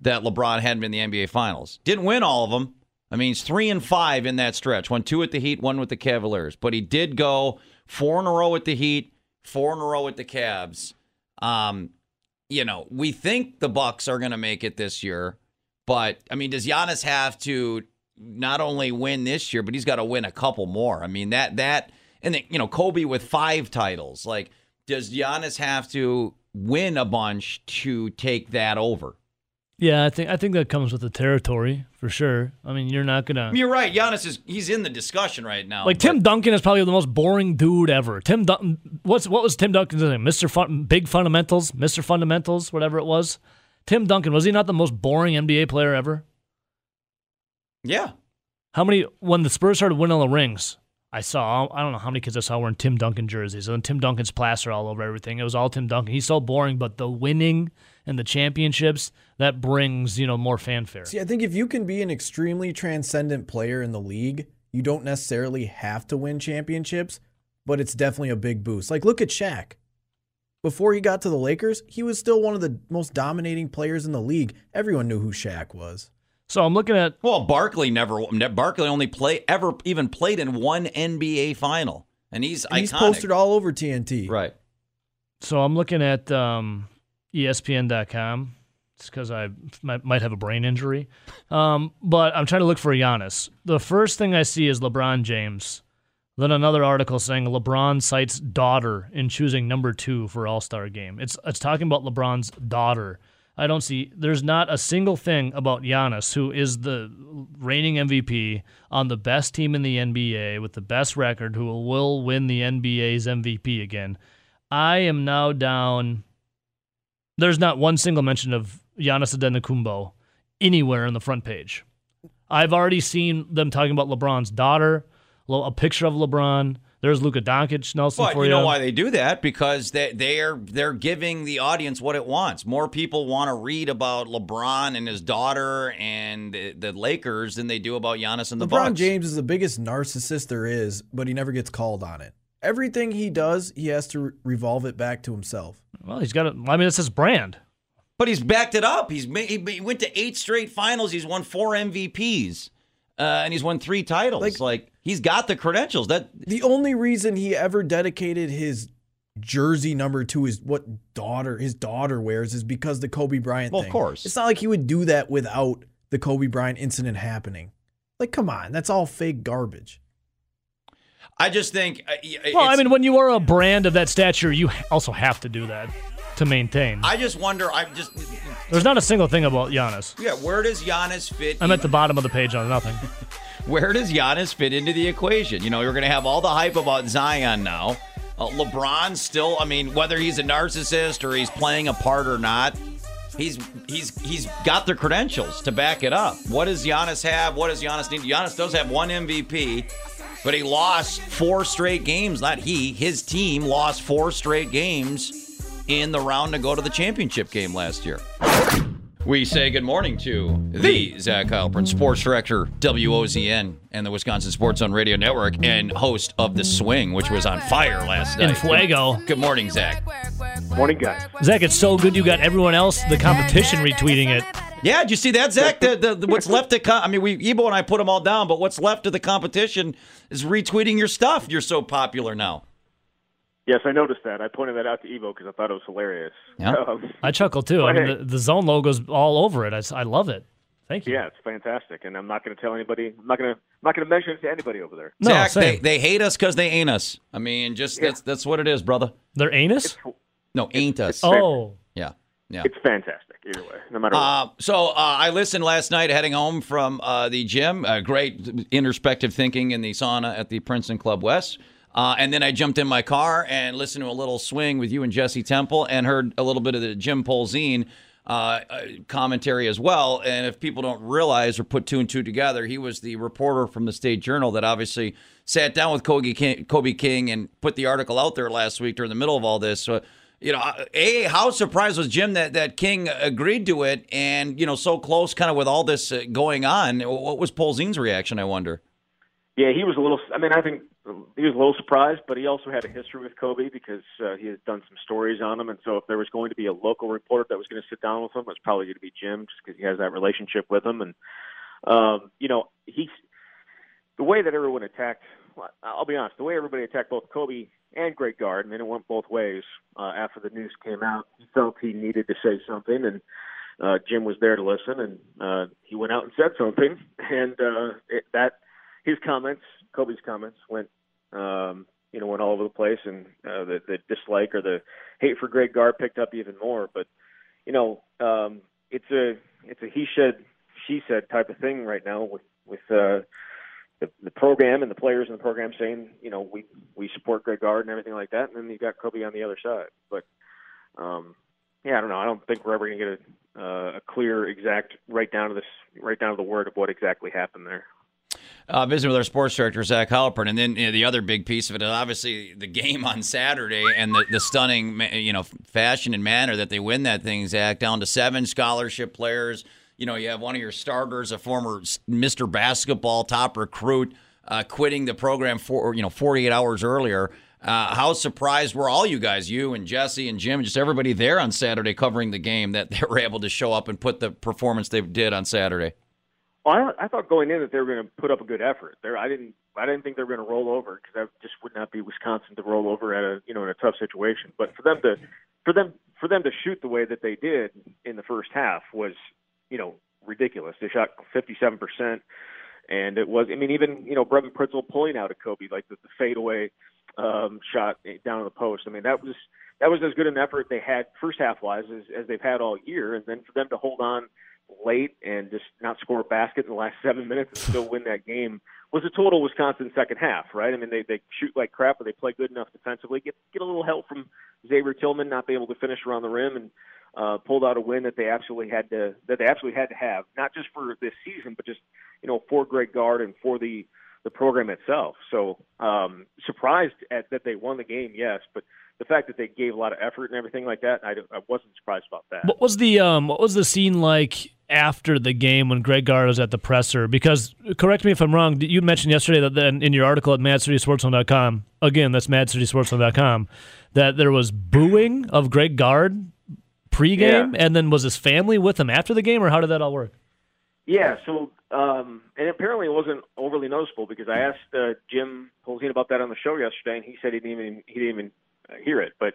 that LeBron hadn't been in the NBA Finals. Didn't win all of them. I mean, he's 3-5 in that stretch. Won 2 at the Heat, 1 with the Cavaliers. But he did go 4 in a row with the Heat, 4 in a row with the Cavs. You know, we think the Bucks are going to make it this year. But, I mean, does Giannis have to not only win this year, but he's got to win a couple more? I mean, and Kobe with 5 titles. Like, does Giannis have to win a bunch to take that over? Yeah, I think that comes with the territory, for sure. I mean, you're not going to... You're right. Giannis he's in the discussion right now. Like, Tim Duncan is probably the most boring dude ever. Tim Duncan... What was Tim Duncan's name? Big Fundamentals? Mr. Fundamentals? Whatever it was? Tim Duncan, was he not the most boring NBA player ever? Yeah. When the Spurs started winning all the rings, I don't know how many kids I saw wearing Tim Duncan jerseys, and Tim Duncan's plaster all over everything. It was all Tim Duncan. He's so boring, but the winning and the championships, that brings, more fanfare. See, I think if you can be an extremely transcendent player in the league, you don't necessarily have to win championships, but it's definitely a big boost. Like, look at Shaq. Before he got to the Lakers, he was still one of the most dominating players in the league. Everyone knew who Shaq was. So I'm looking at... Well, Barkley only played in one NBA final, and he's iconic. He's posted all over TNT. Right. So I'm looking at ESPN.com. It's because I might have a brain injury. But I'm trying to look for Giannis. The first thing I see is LeBron James. Then another article saying LeBron cites daughter in choosing number 2 for All-Star Game. It's talking about LeBron's daughter. There's not a single thing about Giannis, who is the reigning MVP on the best team in the NBA with the best record, who will win the NBA's MVP again. I am now down. There's not one single mention of Giannis Antetokounmpo anywhere on the front page. I've already seen them talking about LeBron's daughter. A picture of LeBron. There's Luka Doncic, Nelson. But you know why they do that? Because they're giving the audience what it wants. More people want to read about LeBron and his daughter and the Lakers than they do about Giannis and the Bucks. LeBron James is the biggest narcissist there is, but he never gets called on it. Everything he does, he has to revolve it back to himself. Well, he's got it's his brand. But he's backed it up. He went to 8 straight finals. He's won 4 MVPs. And he's won 3 titles. Like he's got the credentials. The only reason he ever dedicated his jersey number to is what his daughter wears is because the Kobe Bryant thing. Of course. It's not like he would do that without the Kobe Bryant incident happening. Like, come on. That's all fake garbage. I just think... when you are a brand of that stature, you also have to do that. to maintain. I just wonder. There's not a single thing about Giannis. Yeah, where does Giannis fit? I'm at the bottom of the page on nothing. Where does Giannis fit into the equation? You know, you're going to have all the hype about Zion now. LeBron still, I mean, whether he's a narcissist or he's playing a part or not, he's got the credentials to back it up. What does Giannis have? What does Giannis need? Giannis does have one MVP, but he lost four straight games. Not he, his team lost four straight games in the round to go to the championship game last year. We say good morning to the Zach Heilprin, sports director, WOZN, and the Wisconsin Sports on Radio Network, and host of The Swing, which was on fire last night. In Fuego. Good morning, Zach. Morning, guys. Zach, it's so good you got everyone else, the competition, retweeting it. Yeah, did you see that, Zach? What's left of Ebo and I put them all down, but what's left of the competition is retweeting your stuff. You're so popular now. Yes, I noticed that. I pointed that out to Evo because I thought it was hilarious. Yeah. I chuckle, too. I mean, the zone logo's all over it. I love it. Thank you. Yeah, it's fantastic. And I'm not going to tell anybody. I'm not going to measure it to anybody over there. No, Zach, they hate us because they ain't us. I mean, just that's what it is, brother. They're anus? No, ain't us. Oh. Yeah. Yeah. It's fantastic, either way, no matter what. I listened last night heading home from the gym. Great introspective thinking in the sauna at the Princeton Club West. And then I jumped in my car and listened to a little swing with you and Jesse Temple and heard a little bit of the Jim Polzin commentary as well. And if people don't realize or put two and two together, he was the reporter from the State Journal that obviously sat down with Kobe King and put the article out there last week during the middle of all this. So, you know, how surprised was Jim that King agreed to it and, you know, so close kind of with all this going on? What was Polzin's reaction, I wonder? Yeah, he was a little – I mean, I think he was a little surprised, but he also had a history with Kobe because he had done some stories on him. And so if there was going to be a local reporter that was going to sit down with him, it was probably going to be Jim just because he has that relationship with him. And, you know, the way that everyone attacked – I'll be honest, the way everybody attacked both Kobe and Greg Gard, and then it went both ways after the news came out, he felt he needed to say something. And Jim was there to listen, and he went out and said something. And his comments, Kobe's comments, went all over the place, and the dislike or the hate for Greg Gard picked up even more. But you know, it's a he said, she said type of thing right now with the program and the players in the program saying, you know, we support Greg Gard and everything like that, and then you got Kobe on the other side. But I don't know. I don't think we're ever going to get a clear, exact right down to the word of what exactly happened there. Visiting with our sports director, Zach Halpern, and then the other big piece of it is obviously the game on Saturday and the stunning, you know, fashion and manner that they win that thing, Zach, down to 7 scholarship players. You know, you have one of your starters, a former Mr. Basketball top recruit, quitting the program 48 hours earlier. How surprised were all you guys, you and Jesse and Jim, just everybody there on Saturday covering the game, that they were able to show up and put the performance they did on Saturday? I thought going in that they were going to put up a good effort. I didn't think they were going to roll over because that just would not be Wisconsin to roll over in a tough situation. But for them to shoot the way that they did in the first half was, you know, ridiculous. They shot 57%, and it was. I mean, even, you know, Brevin Pritzel pulling out of Kobe, like the fadeaway shot down the post. I mean, that was as good an effort they had first half wise as they've had all year, and then for them to hold on late and just not score a basket in the last 7 minutes and still win that game was a total Wisconsin second half, right? I mean, they shoot like crap, but they play good enough defensively. Get a little help from Xavier Tillman, not being able to finish around the rim, and pulled out a win that they absolutely had to have, not just for this season, but just, you know, for Greg Gard and for the program itself. So surprised at that they won the game, yes, but the fact that they gave a lot of effort and everything like that, I wasn't surprised about that. What was the scene like after the game when Greg Gard was at the presser? Because, correct me if I'm wrong, you mentioned yesterday that then in your article at MadCitySportsZone.com, again, that's MadCitySportsZone.com, that there was booing of Greg Gard pregame, and then was his family with him after the game, or how did that all work? Yeah, so and apparently it wasn't overly noticeable because I asked Jim Polzin about that on the show yesterday, and he said he didn't even hear it, but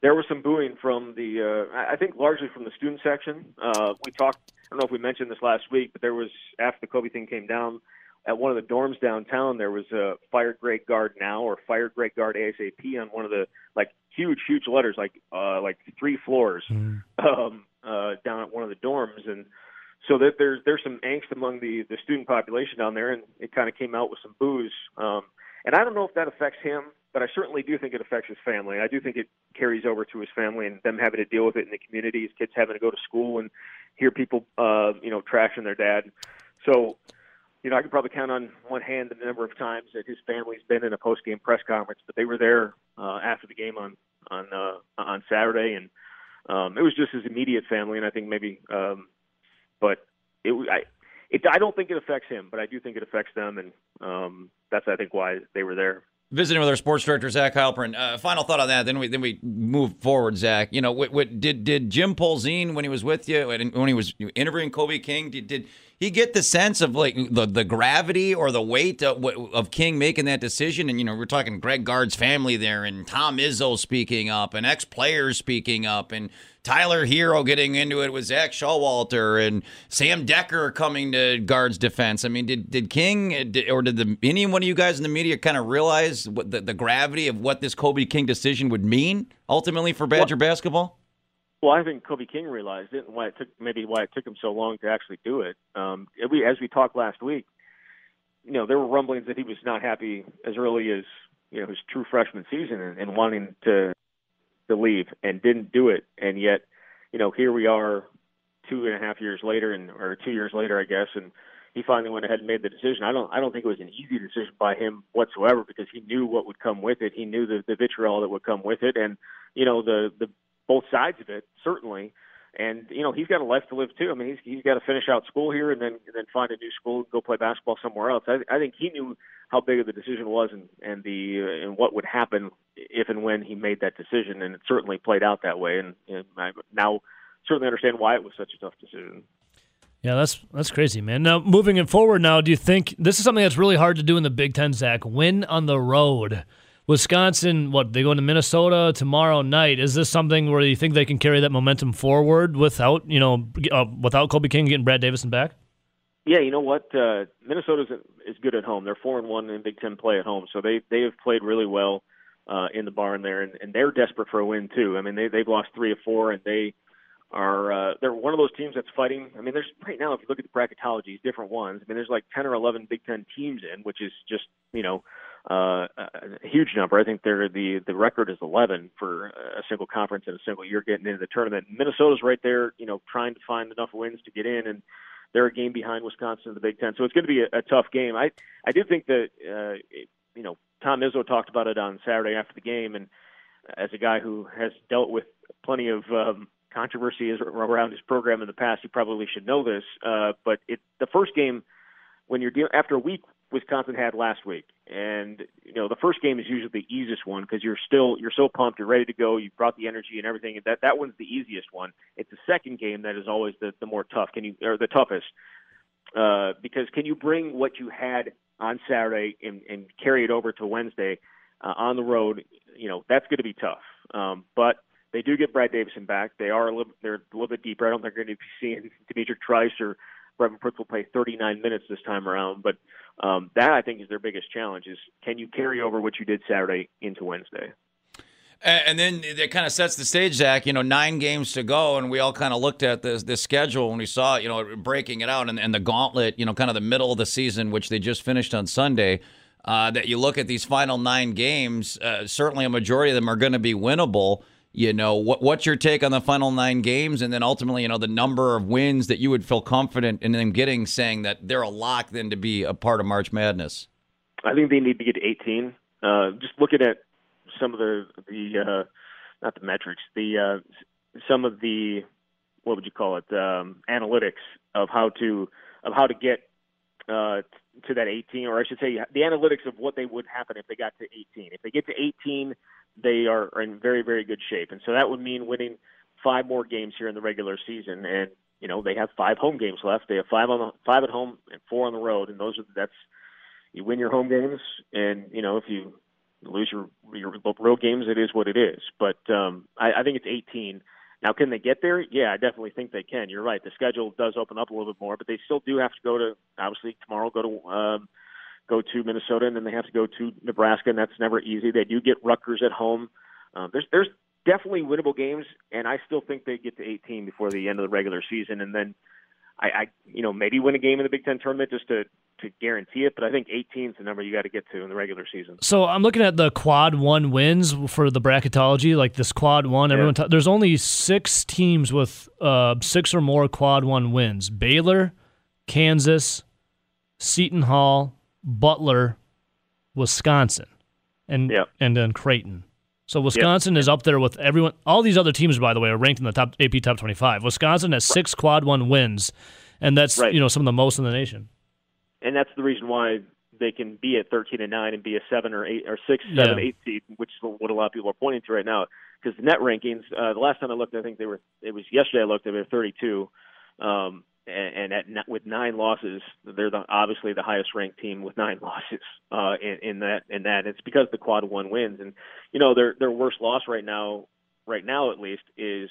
there was some booing from the I think largely from the student section. We talked, I don't know if we mentioned this last week, but there was, after the Kobe thing came down, at one of the dorms downtown, there was a fire Greg Gard now or fire Greg Gard ASAP on one of the huge letters, like three floors down at one of the dorms. And so that there's some angst among the student population down there, and it kind of came out with some booze. And I don't know if that affects him, but I certainly do think it affects his family. I do think it carries over to his family and them having to deal with it in the community, his kids having to go to school and hear people, trashing their dad. So, I could probably count on one hand the number of times that his family's been in a post-game press conference, but they were there after the game on Saturday, and it was just his immediate family, and I think maybe, I don't think it affects him, but I do think it affects them, and that's I think why they were there. Visiting with our sports director, Zach Heilprin. Final thought on that, then we move forward, Zach. Did Jim Polzin, when he was with you, when he was interviewing Kobe King, did he get the sense of the gravity or the weight of King making that decision? And, we're talking Greg Gard's family there and Tom Izzo speaking up and ex-players speaking up and Tyler Hero getting into it with Zach Showalter and Sam Decker coming to Gard's defense. I mean, did King or did any one of you guys in the media kind of realize what the gravity of what this Kobe King decision would mean ultimately for Badger basketball? Well, I think Kobe King realized it, and why it took him so long to actually do it. As we talked last week, there were rumblings that he was not happy as early as his true freshman season and wanting to leave and didn't do it. And yet, here we are 2.5 years later, or 2 years later, I guess, and he finally went ahead and made the decision. I don't think it was an easy decision by him whatsoever, because he knew what would come with it. He knew the vitriol that would come with it, and the both sides of it, certainly. And, he's got a life to live too. I mean, he's got to finish out school here and then find a new school and go play basketball somewhere else. I think he knew how big of the decision was and what would happen if and when he made that decision. And it certainly played out that way. And I now certainly understand why it was such a tough decision. Yeah, that's crazy, man. Now, moving it forward now, do you think this is something that's really hard to do in the Big Ten, Zach? Win on the road. Wisconsin, they go into Minnesota tomorrow night. Is this something where you think they can carry that momentum forward without, without Kobe King getting Brad Davison back? Yeah, you know what? Minnesota is good at home. They're 4-1 in Big Ten play at home, so they have played really well in the barn there, and they're desperate for a win too. I mean, they've lost 3 of 4, and they are they're one of those teams that's fighting. I mean, there's right now, if you look at the bracketologies, different ones. I mean, there's 10 or 11 Big Ten teams in, which is just a huge number. I think they're the record is 11 for a single conference in a single year getting into the tournament. Minnesota's right there, trying to find enough wins to get in, and they're a game behind Wisconsin in the Big Ten. So it's going to be a tough game. I do think that, Tom Izzo talked about it on Saturday after the game, and as a guy who has dealt with plenty of controversy around his program in the past, you probably should know this. But the first game, when you're dealing after a week Wisconsin had last week, and the first game is usually the easiest one because you're so pumped, you're ready to go, you've brought the energy and everything, and that one's the easiest one. It's the second game that is always the more tough, the toughest, because can you bring what you had on Saturday and carry it over to Wednesday on the road? That's going to be tough, but they do get Brad Davison back. They're a little bit deeper. I don't think they're going to be seeing Demetri Trice or Brevin Pritz will play 39 minutes this time around, but that I think is their biggest challenge: is can you carry over what you did Saturday into Wednesday? And then that kind of sets the stage, Zach. 9 games to go, and we all kind of looked at this schedule when we saw it, breaking it out and the gauntlet, kind of the middle of the season, which they just finished on Sunday. That you look at these final 9 games, certainly a majority of them are going to be winnable. What's your take on the final 9 games, and then ultimately, the number of wins that you would feel confident in them getting, saying that they're a lock then to be a part of March Madness? I think they need to get to 18. Just looking at some of the not the metrics, some of the, what would you call it, analytics of how to get to that 18, or I should say the analytics of what they would happen if they got to 18. If they get to 18, they are in very, very good shape. And so that would mean winning 5 more games here in the regular season. And, they have 5 home games left. They have 5 at home and 4 on the road. And you win your home games. And, if you lose your road games, it is what it is. But I think it's 18. Now, can they get there? Yeah, I definitely think they can. You're right. The schedule does open up a little bit more, but they still do have to go to, obviously, tomorrow, go to Minnesota, and then they have to go to Nebraska, and that's never easy. They do get Rutgers at home. There's definitely winnable games, and I still think they get to 18 before the end of the regular season, and then I maybe win a game in the Big Ten tournament just to guarantee it, but I think 18 is the number you got to get to in the regular season. So I'm looking at the quad one wins for the bracketology, like this quad one. Yeah. Everyone, there's only 6 teams with 6 or more quad one wins: Baylor, Kansas, Seton Hall, Butler, Wisconsin, and then Creighton. So Wisconsin is up there with everyone. All these other teams, by the way, are ranked in the top AP Top 25. Wisconsin has 6 quad one wins, and that's some of the most in the nation. And that's the reason why they can be at 13-9 and be a 7 or 8 seed, which is what a lot of people are pointing to right now. Because the net rankings, the last time I looked, I think yesterday. I looked, they were 32, and with 9 losses, they're obviously the highest ranked team with 9 losses. In that, it's because the quad one wins, and their worst loss right now at least is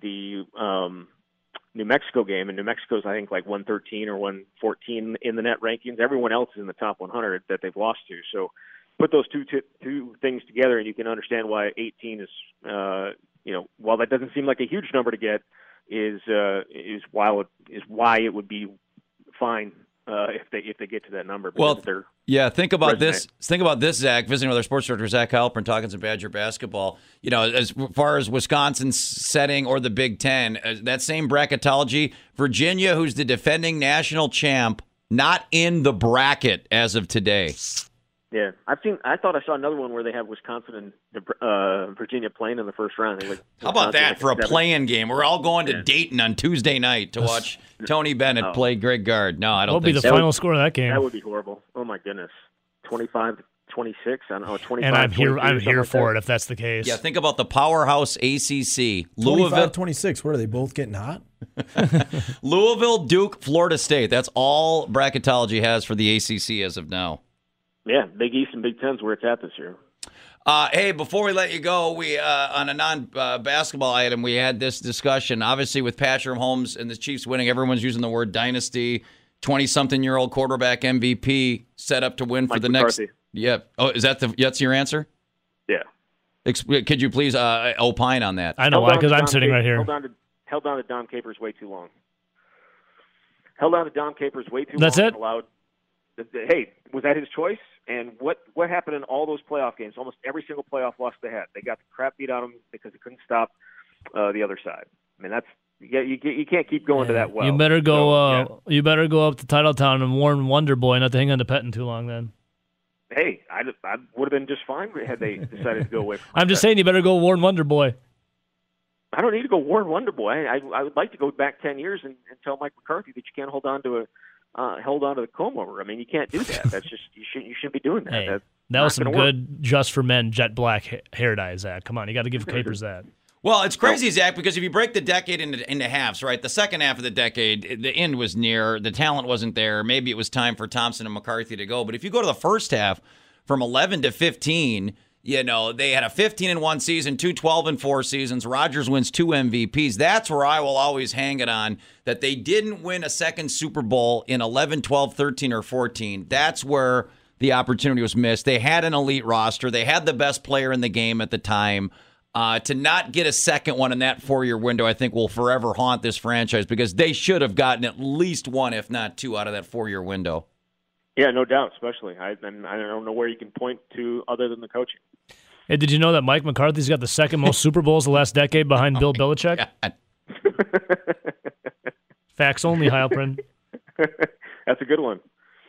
the New Mexico game, and New Mexico's, I think, like 113 or 114 in the net rankings. Everyone else is in the top 100 that they've lost to. So put those two things together, and you can understand why 18 is, while that doesn't seem like a huge number to get, is why it would be fine if they get to that number. Well, yeah. Think about this, Zach. Visiting with our sports director, Zach Halpern, talking some Badger basketball. As far as Wisconsin's setting or the Big Ten, that same bracketology. Virginia, who's the defending national champ, not in the bracket as of today. Yeah, I thought I saw another one where they have Wisconsin and Virginia playing in the first round. How about that for a play-in game? We're all going to Dayton on Tuesday night to watch Tony Bennett play Greg Gard. No, I don't think so. What would be the final score of that game? That would be horrible. Oh, my goodness. 25-26? I don't know. 25, and I'm here for it if that's the case. Yeah, think about the powerhouse ACC. Louisville 26. What, are they both getting hot? Louisville, Duke, Florida State. That's all bracketology has for the ACC as of now. Yeah, Big East and Big Ten's where it's at this year. Hey, before we let you go, we on a non-basketball item, we had this discussion. Obviously, with Patrick Mahomes and the Chiefs winning, everyone's using the word dynasty. 20-something-year-old quarterback MVP set up to win for Mike McCarthy. Next. Yeah. Oh, is that that's your answer? Yeah. Could you please opine on that? I know why, because I'm sitting right here. Held on to Dom Capers way too long. That's it? Allowed. Hey, was that his choice? And what happened in all those playoff games? Almost every single playoff loss they had, they got the crap beat out of them because they couldn't stop the other side. I mean, that's you can't keep going to that well. You better go. You better go up to Titletown and warn Wonder Boy not to hang on to Petten too long. Then, hey, I would have been just fine had they decided to go away. I'm just saying, you better go warn Wonder Boy. I don't need to go warn Wonder Boy. I would like to go back 10 years and tell Mike McCarthy that you can't hold on to a. Held on to the comb over. I mean, you can't do that. That's just you shouldn't be doing that. Hey, that was some good work. Just for men jet black hair dye, Zach. Come on, you got to give Capers that. Well, it's crazy, Zach, because if you break the decade into halves, right? The second half of the decade, the end was near. The talent wasn't there. Maybe it was time for Thompson and McCarthy to go. But if you go to the first half, from 11 to 15. They had a 15-1 season, two 12-4 seasons. Rodgers wins 2 MVPs. That's where I will always hang it on, that they didn't win a second Super Bowl in 11, 12, 13, or 14. That's where the opportunity was missed. They had an elite roster. They had the best player in the game at the time. To not get a second one in that 4-year window, I think, will forever haunt this franchise, because they should have gotten at least one, if not two, out of that 4-year window. Yeah, no doubt, especially. I don't know where you can point to other than the coaching. Hey, did you know that Mike McCarthy's got the second most Super Bowls the last decade behind Bill Belichick? Facts only, Halpern. That's a good one.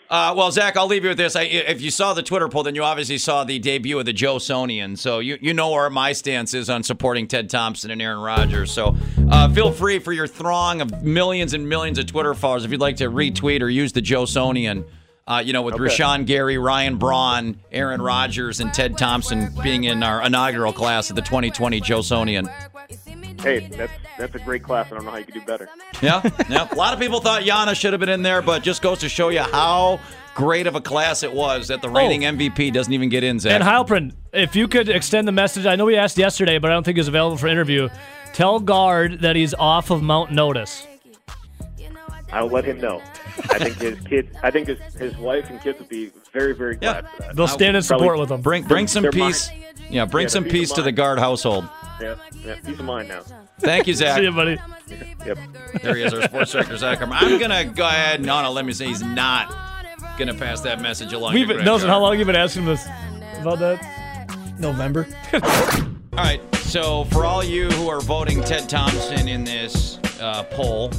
Well, Zach, I'll leave you with this. If you saw the Twitter poll, then you obviously saw the debut of the Joesonian. So you know where my stance is on supporting Ted Thompson and Aaron Rodgers. So feel free for your throng of millions and millions of Twitter followers if you'd like to retweet or use the Joesonian. Rashan Gary, Ryan Braun, Aaron Rodgers, and Ted Thompson being in our inaugural class of the 2020 Joesonian. hey, that's a great class. I don't know how you could do better. Yeah. A lot of people thought Giannis should have been in there, but just goes to show you how great of a class it was that the reigning MVP doesn't even get in, Zach. And Heilprin, if you could extend the message, I know we asked yesterday, but I don't think it was available for interview. Tell Gard that he's off of Mount Notice. I'll let him know. I think his kids, I think his wife and kids would be very, very glad for that. They'll stand in support with him. Bring some peace. Yeah, bring some peace to the Gard household. Yeah, peace of mind now. Thank you, Zach. See you, buddy. Yep. There he is, our sports director, Zach. I'm going to go ahead and let me say he's not going to pass that message along. Nelson, how long have you been asking this about that? November. All right, so for all you who are voting Ted Thompson in this poll,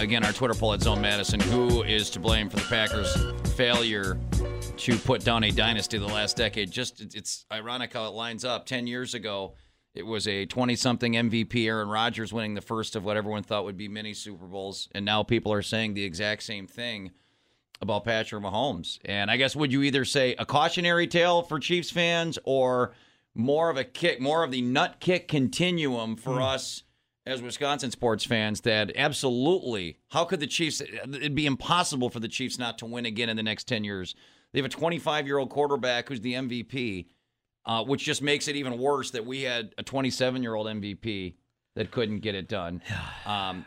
again, our Twitter poll at Zone Madison, who is to blame for the Packers' failure to put down a dynasty of the last decade? It's ironic how it lines up. 10 years ago, it was a 20-something MVP, Aaron Rodgers, winning the first of what everyone thought would be many Super Bowls, and now people are saying the exact same thing about Patrick Mahomes. And I guess, would you either say a cautionary tale for Chiefs fans or more of a kick, more of the nut kick continuum for us as Wisconsin sports fans, that absolutely, how could the Chiefs, it'd be impossible for the Chiefs not to win again in the next 10 years. They have a 25-year-old quarterback who's the MVP, which just makes it even worse that we had a 27-year-old MVP that couldn't get it done.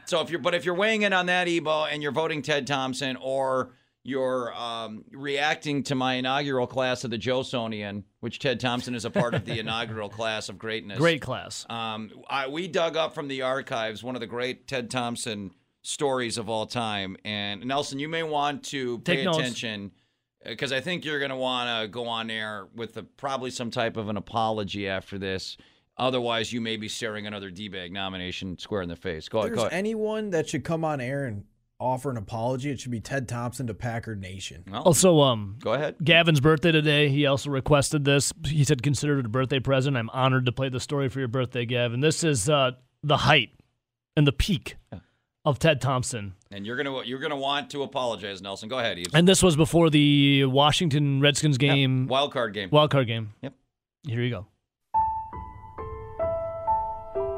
So if you're weighing in on that, Ebo, and you're voting Ted Thompson, or you're reacting to my inaugural class of the Josonian, which Ted Thompson is a part of the inaugural class of greatness. Great class. We dug up from the archives one of the great Ted Thompson stories of all time. And Nelson, you may want to pay attention because I think you're going to want to go on air with probably some type of an apology after this. Otherwise, you may be staring another D-bag nomination square in the face. Go ahead. Anyone that should come on air and offer an apology, it should be Ted Thompson to Packer Nation. Also, go ahead. Gavin's birthday today. He also requested this. He said, "Consider it a birthday present. I'm honored to play the story for your birthday, Gavin." This is the height and the peak of Ted Thompson. And you're gonna want to apologize, Nelson. Go ahead, Eves. And this was before the Washington Redskins game, wild card game. Yep. Here you go.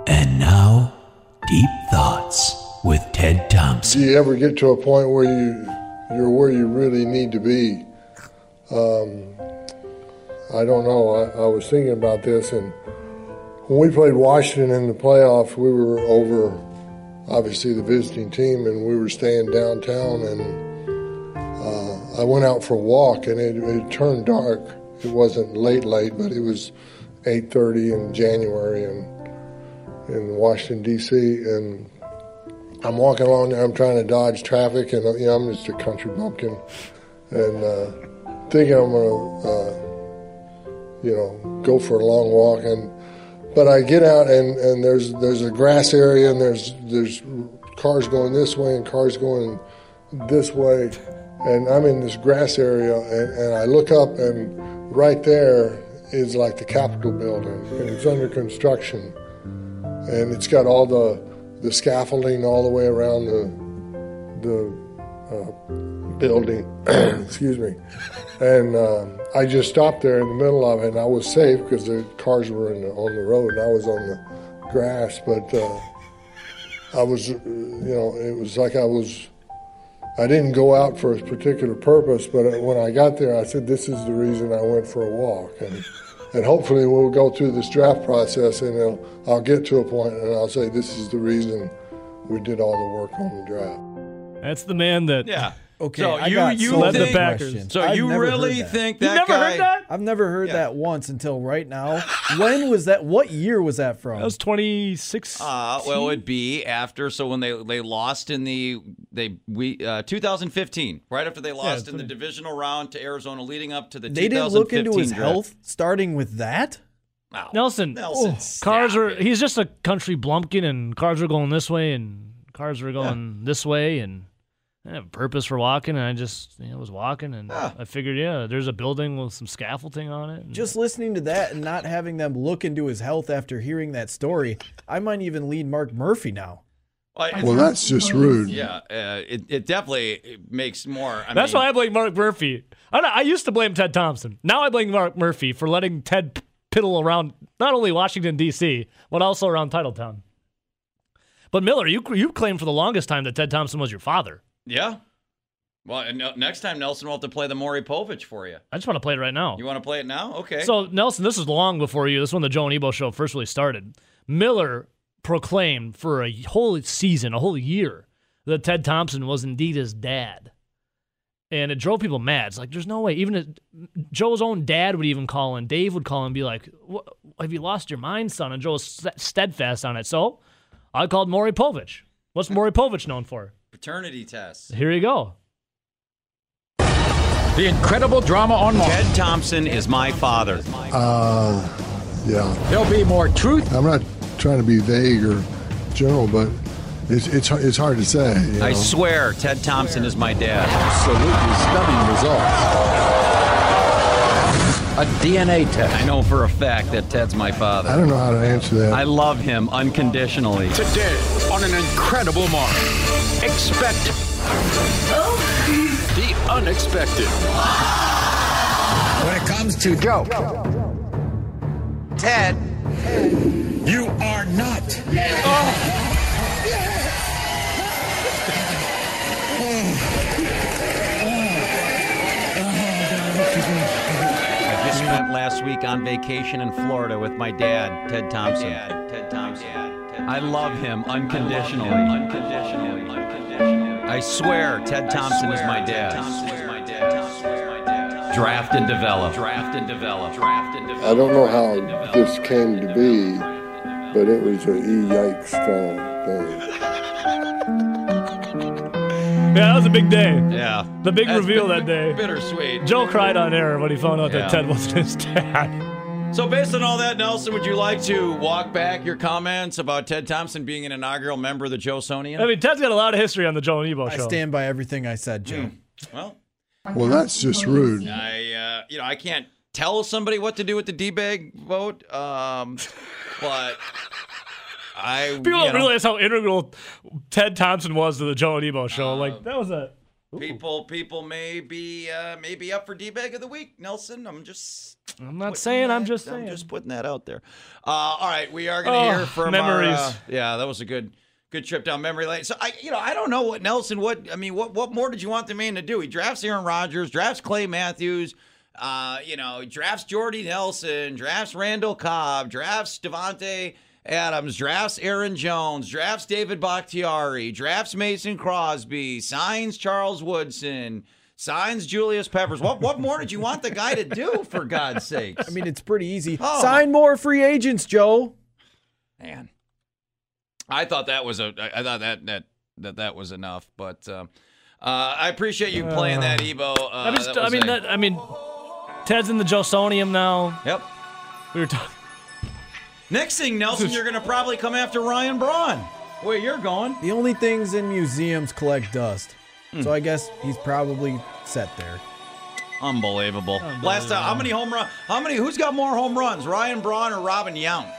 And now, Deep Thoughts with Ted Thompson. Do you ever get to a point where you're where you really need to be? I don't know. I was thinking about this, and when we played Washington in the playoffs, we were over, obviously, the visiting team, and we were staying downtown, and I went out for a walk, and it turned dark. It wasn't late, but it was 8:30 in January in Washington, D.C., and I'm walking along there, I'm trying to dodge traffic, and I'm just a country bumpkin, and thinking I'm gonna, go for a long walk. But I get out, and there's a grass area, and there's cars going this way and cars going this way, and I'm in this grass area, and I look up, and right there is like the Capitol building, and it's under construction, and it's got all the scaffolding all the way around the building, excuse me. And I just stopped there in the middle of it, and I was safe because the cars were on the road, and I was on the grass. But I was, it was like I didn't go out for a particular purpose, but when I got there, I said, this is the reason I went for a walk. And hopefully we'll go through this draft process, and I'll get to a point, and I'll say this is the reason we did all the work on the draft. That's the man that okay. So you led the Packers. So you really think that guy? You never heard that? I've never heard that once until right now. When was that? What year was that from? That was 2016. Well, it'd be after. So when they lost in 2015, right after they lost in the divisional round to Arizona, leading up to the 2015 draft. They didn't look into his health starting with that. Wow. Nelson, cars are. He's just a country blumpkin, and cars are going this way, and cars were going this way, and I didn't have a purpose for walking, and I just was walking, and I figured, there's a building with some scaffolding on it. Just listening to that and not having them look into his health after hearing that story, I might even lead Mark Murphy now. Well, that's just rude. Yeah, it definitely makes more. That's why I blame Mark Murphy. I used to blame Ted Thompson. Now I blame Mark Murphy for letting Ted piddle around not only Washington, D.C., but also around Titletown. But Miller, you claimed for the longest time that Ted Thompson was your father. Yeah. Well, next time, Nelson will have to play the Maury Povich for you. I just want to play it right now. You want to play it now? Okay. So, Nelson, this is long before you. This is when the Joe and Ebo show first really started. Miller proclaimed for a whole season, a whole year, that Ted Thompson was indeed his dad. And it drove people mad. It's like, there's no way. Even Joe's own dad would even call in. Dave would call and be like, have you lost your mind, son? And Joe was steadfast on it. So I called Maury Povich. What's Maury Povich known for? Paternity tests. Here you go. The incredible drama on Maury. Ted Thompson is my father. Yeah. There'll be more truth. I'm not trying to be vague or general, but it's hard to say. You know? I swear, Ted Thompson is my dad. Absolutely stunning results. A DNA test. I know for a fact that Ted's my father. I don't know how to answer that. I love him unconditionally. Today on an incredible Mark, expect the unexpected. When it comes to Joe, Ted, you are not. Oh. I just spent last week on vacation in Florida with my dad, Ted Thompson. I love him unconditionally. I swear Ted Thompson is my dad. Draft and develop. I don't know how this came to be, but it was an e-yikes kind of thing. Yeah, that was a big day. Yeah. The big reveal that day. Bittersweet. Joe cried on air when he found out that Ted wasn't his dad. So based on all that, Nelson, would you like to walk back your comments about Ted Thompson being an inaugural member of the Joesonian? I mean, Ted's got a lot of history on the Joe and Ebo show. I stand by everything I said, Joe. Well, that's just rude. I can't tell somebody what to do with the D-bag vote, but... People don't realize how integral Ted Thompson was to the Joe and Ebo show. That was a... Ooh. People may be up for D-Bag of the Week, Nelson. I'm just putting that out there. All right, we are going to hear from memories. That was a good trip down memory lane. So, I don't know what, Nelson, what more did you want the man to do? He drafts Aaron Rodgers, drafts Clay Matthews, drafts Jordy Nelson, drafts Randall Cobb, drafts Devontae Adams, drafts Aaron Jones, drafts David Bakhtiari, drafts Mason Crosby, signs Charles Woodson, signs Julius Peppers. What more did you want the guy to do, for God's sakes? I mean, it's pretty easy. Sign more free agents, Joe. Man, I thought that was that was enough, but I appreciate you playing that, Ebo. Ted's in the Joesonium now. Yep. We were talking. Next thing, Nelson, you're going to probably come after Ryan Braun. Where you're going. The only things in museums collect dust. Mm. So I guess he's probably set there. Unbelievable. Last time, how many home runs? Who's got more home runs, Ryan Braun or Robin Yount?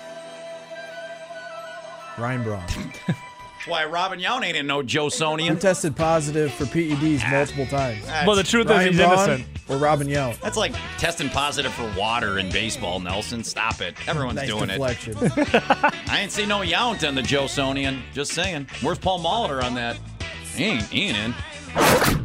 Ryan Braun. That's why Robin Yount ain't in no Joesonian. He tested positive for PEDs multiple times. Well, the truth is he's innocent. Or Robin Yount. That's like testing positive for water in baseball, Nelson. Stop it. Everyone's doing it. I ain't seen no Yount on the Joesonian. Just saying. Where's Paul Molitor on that? He ain't in.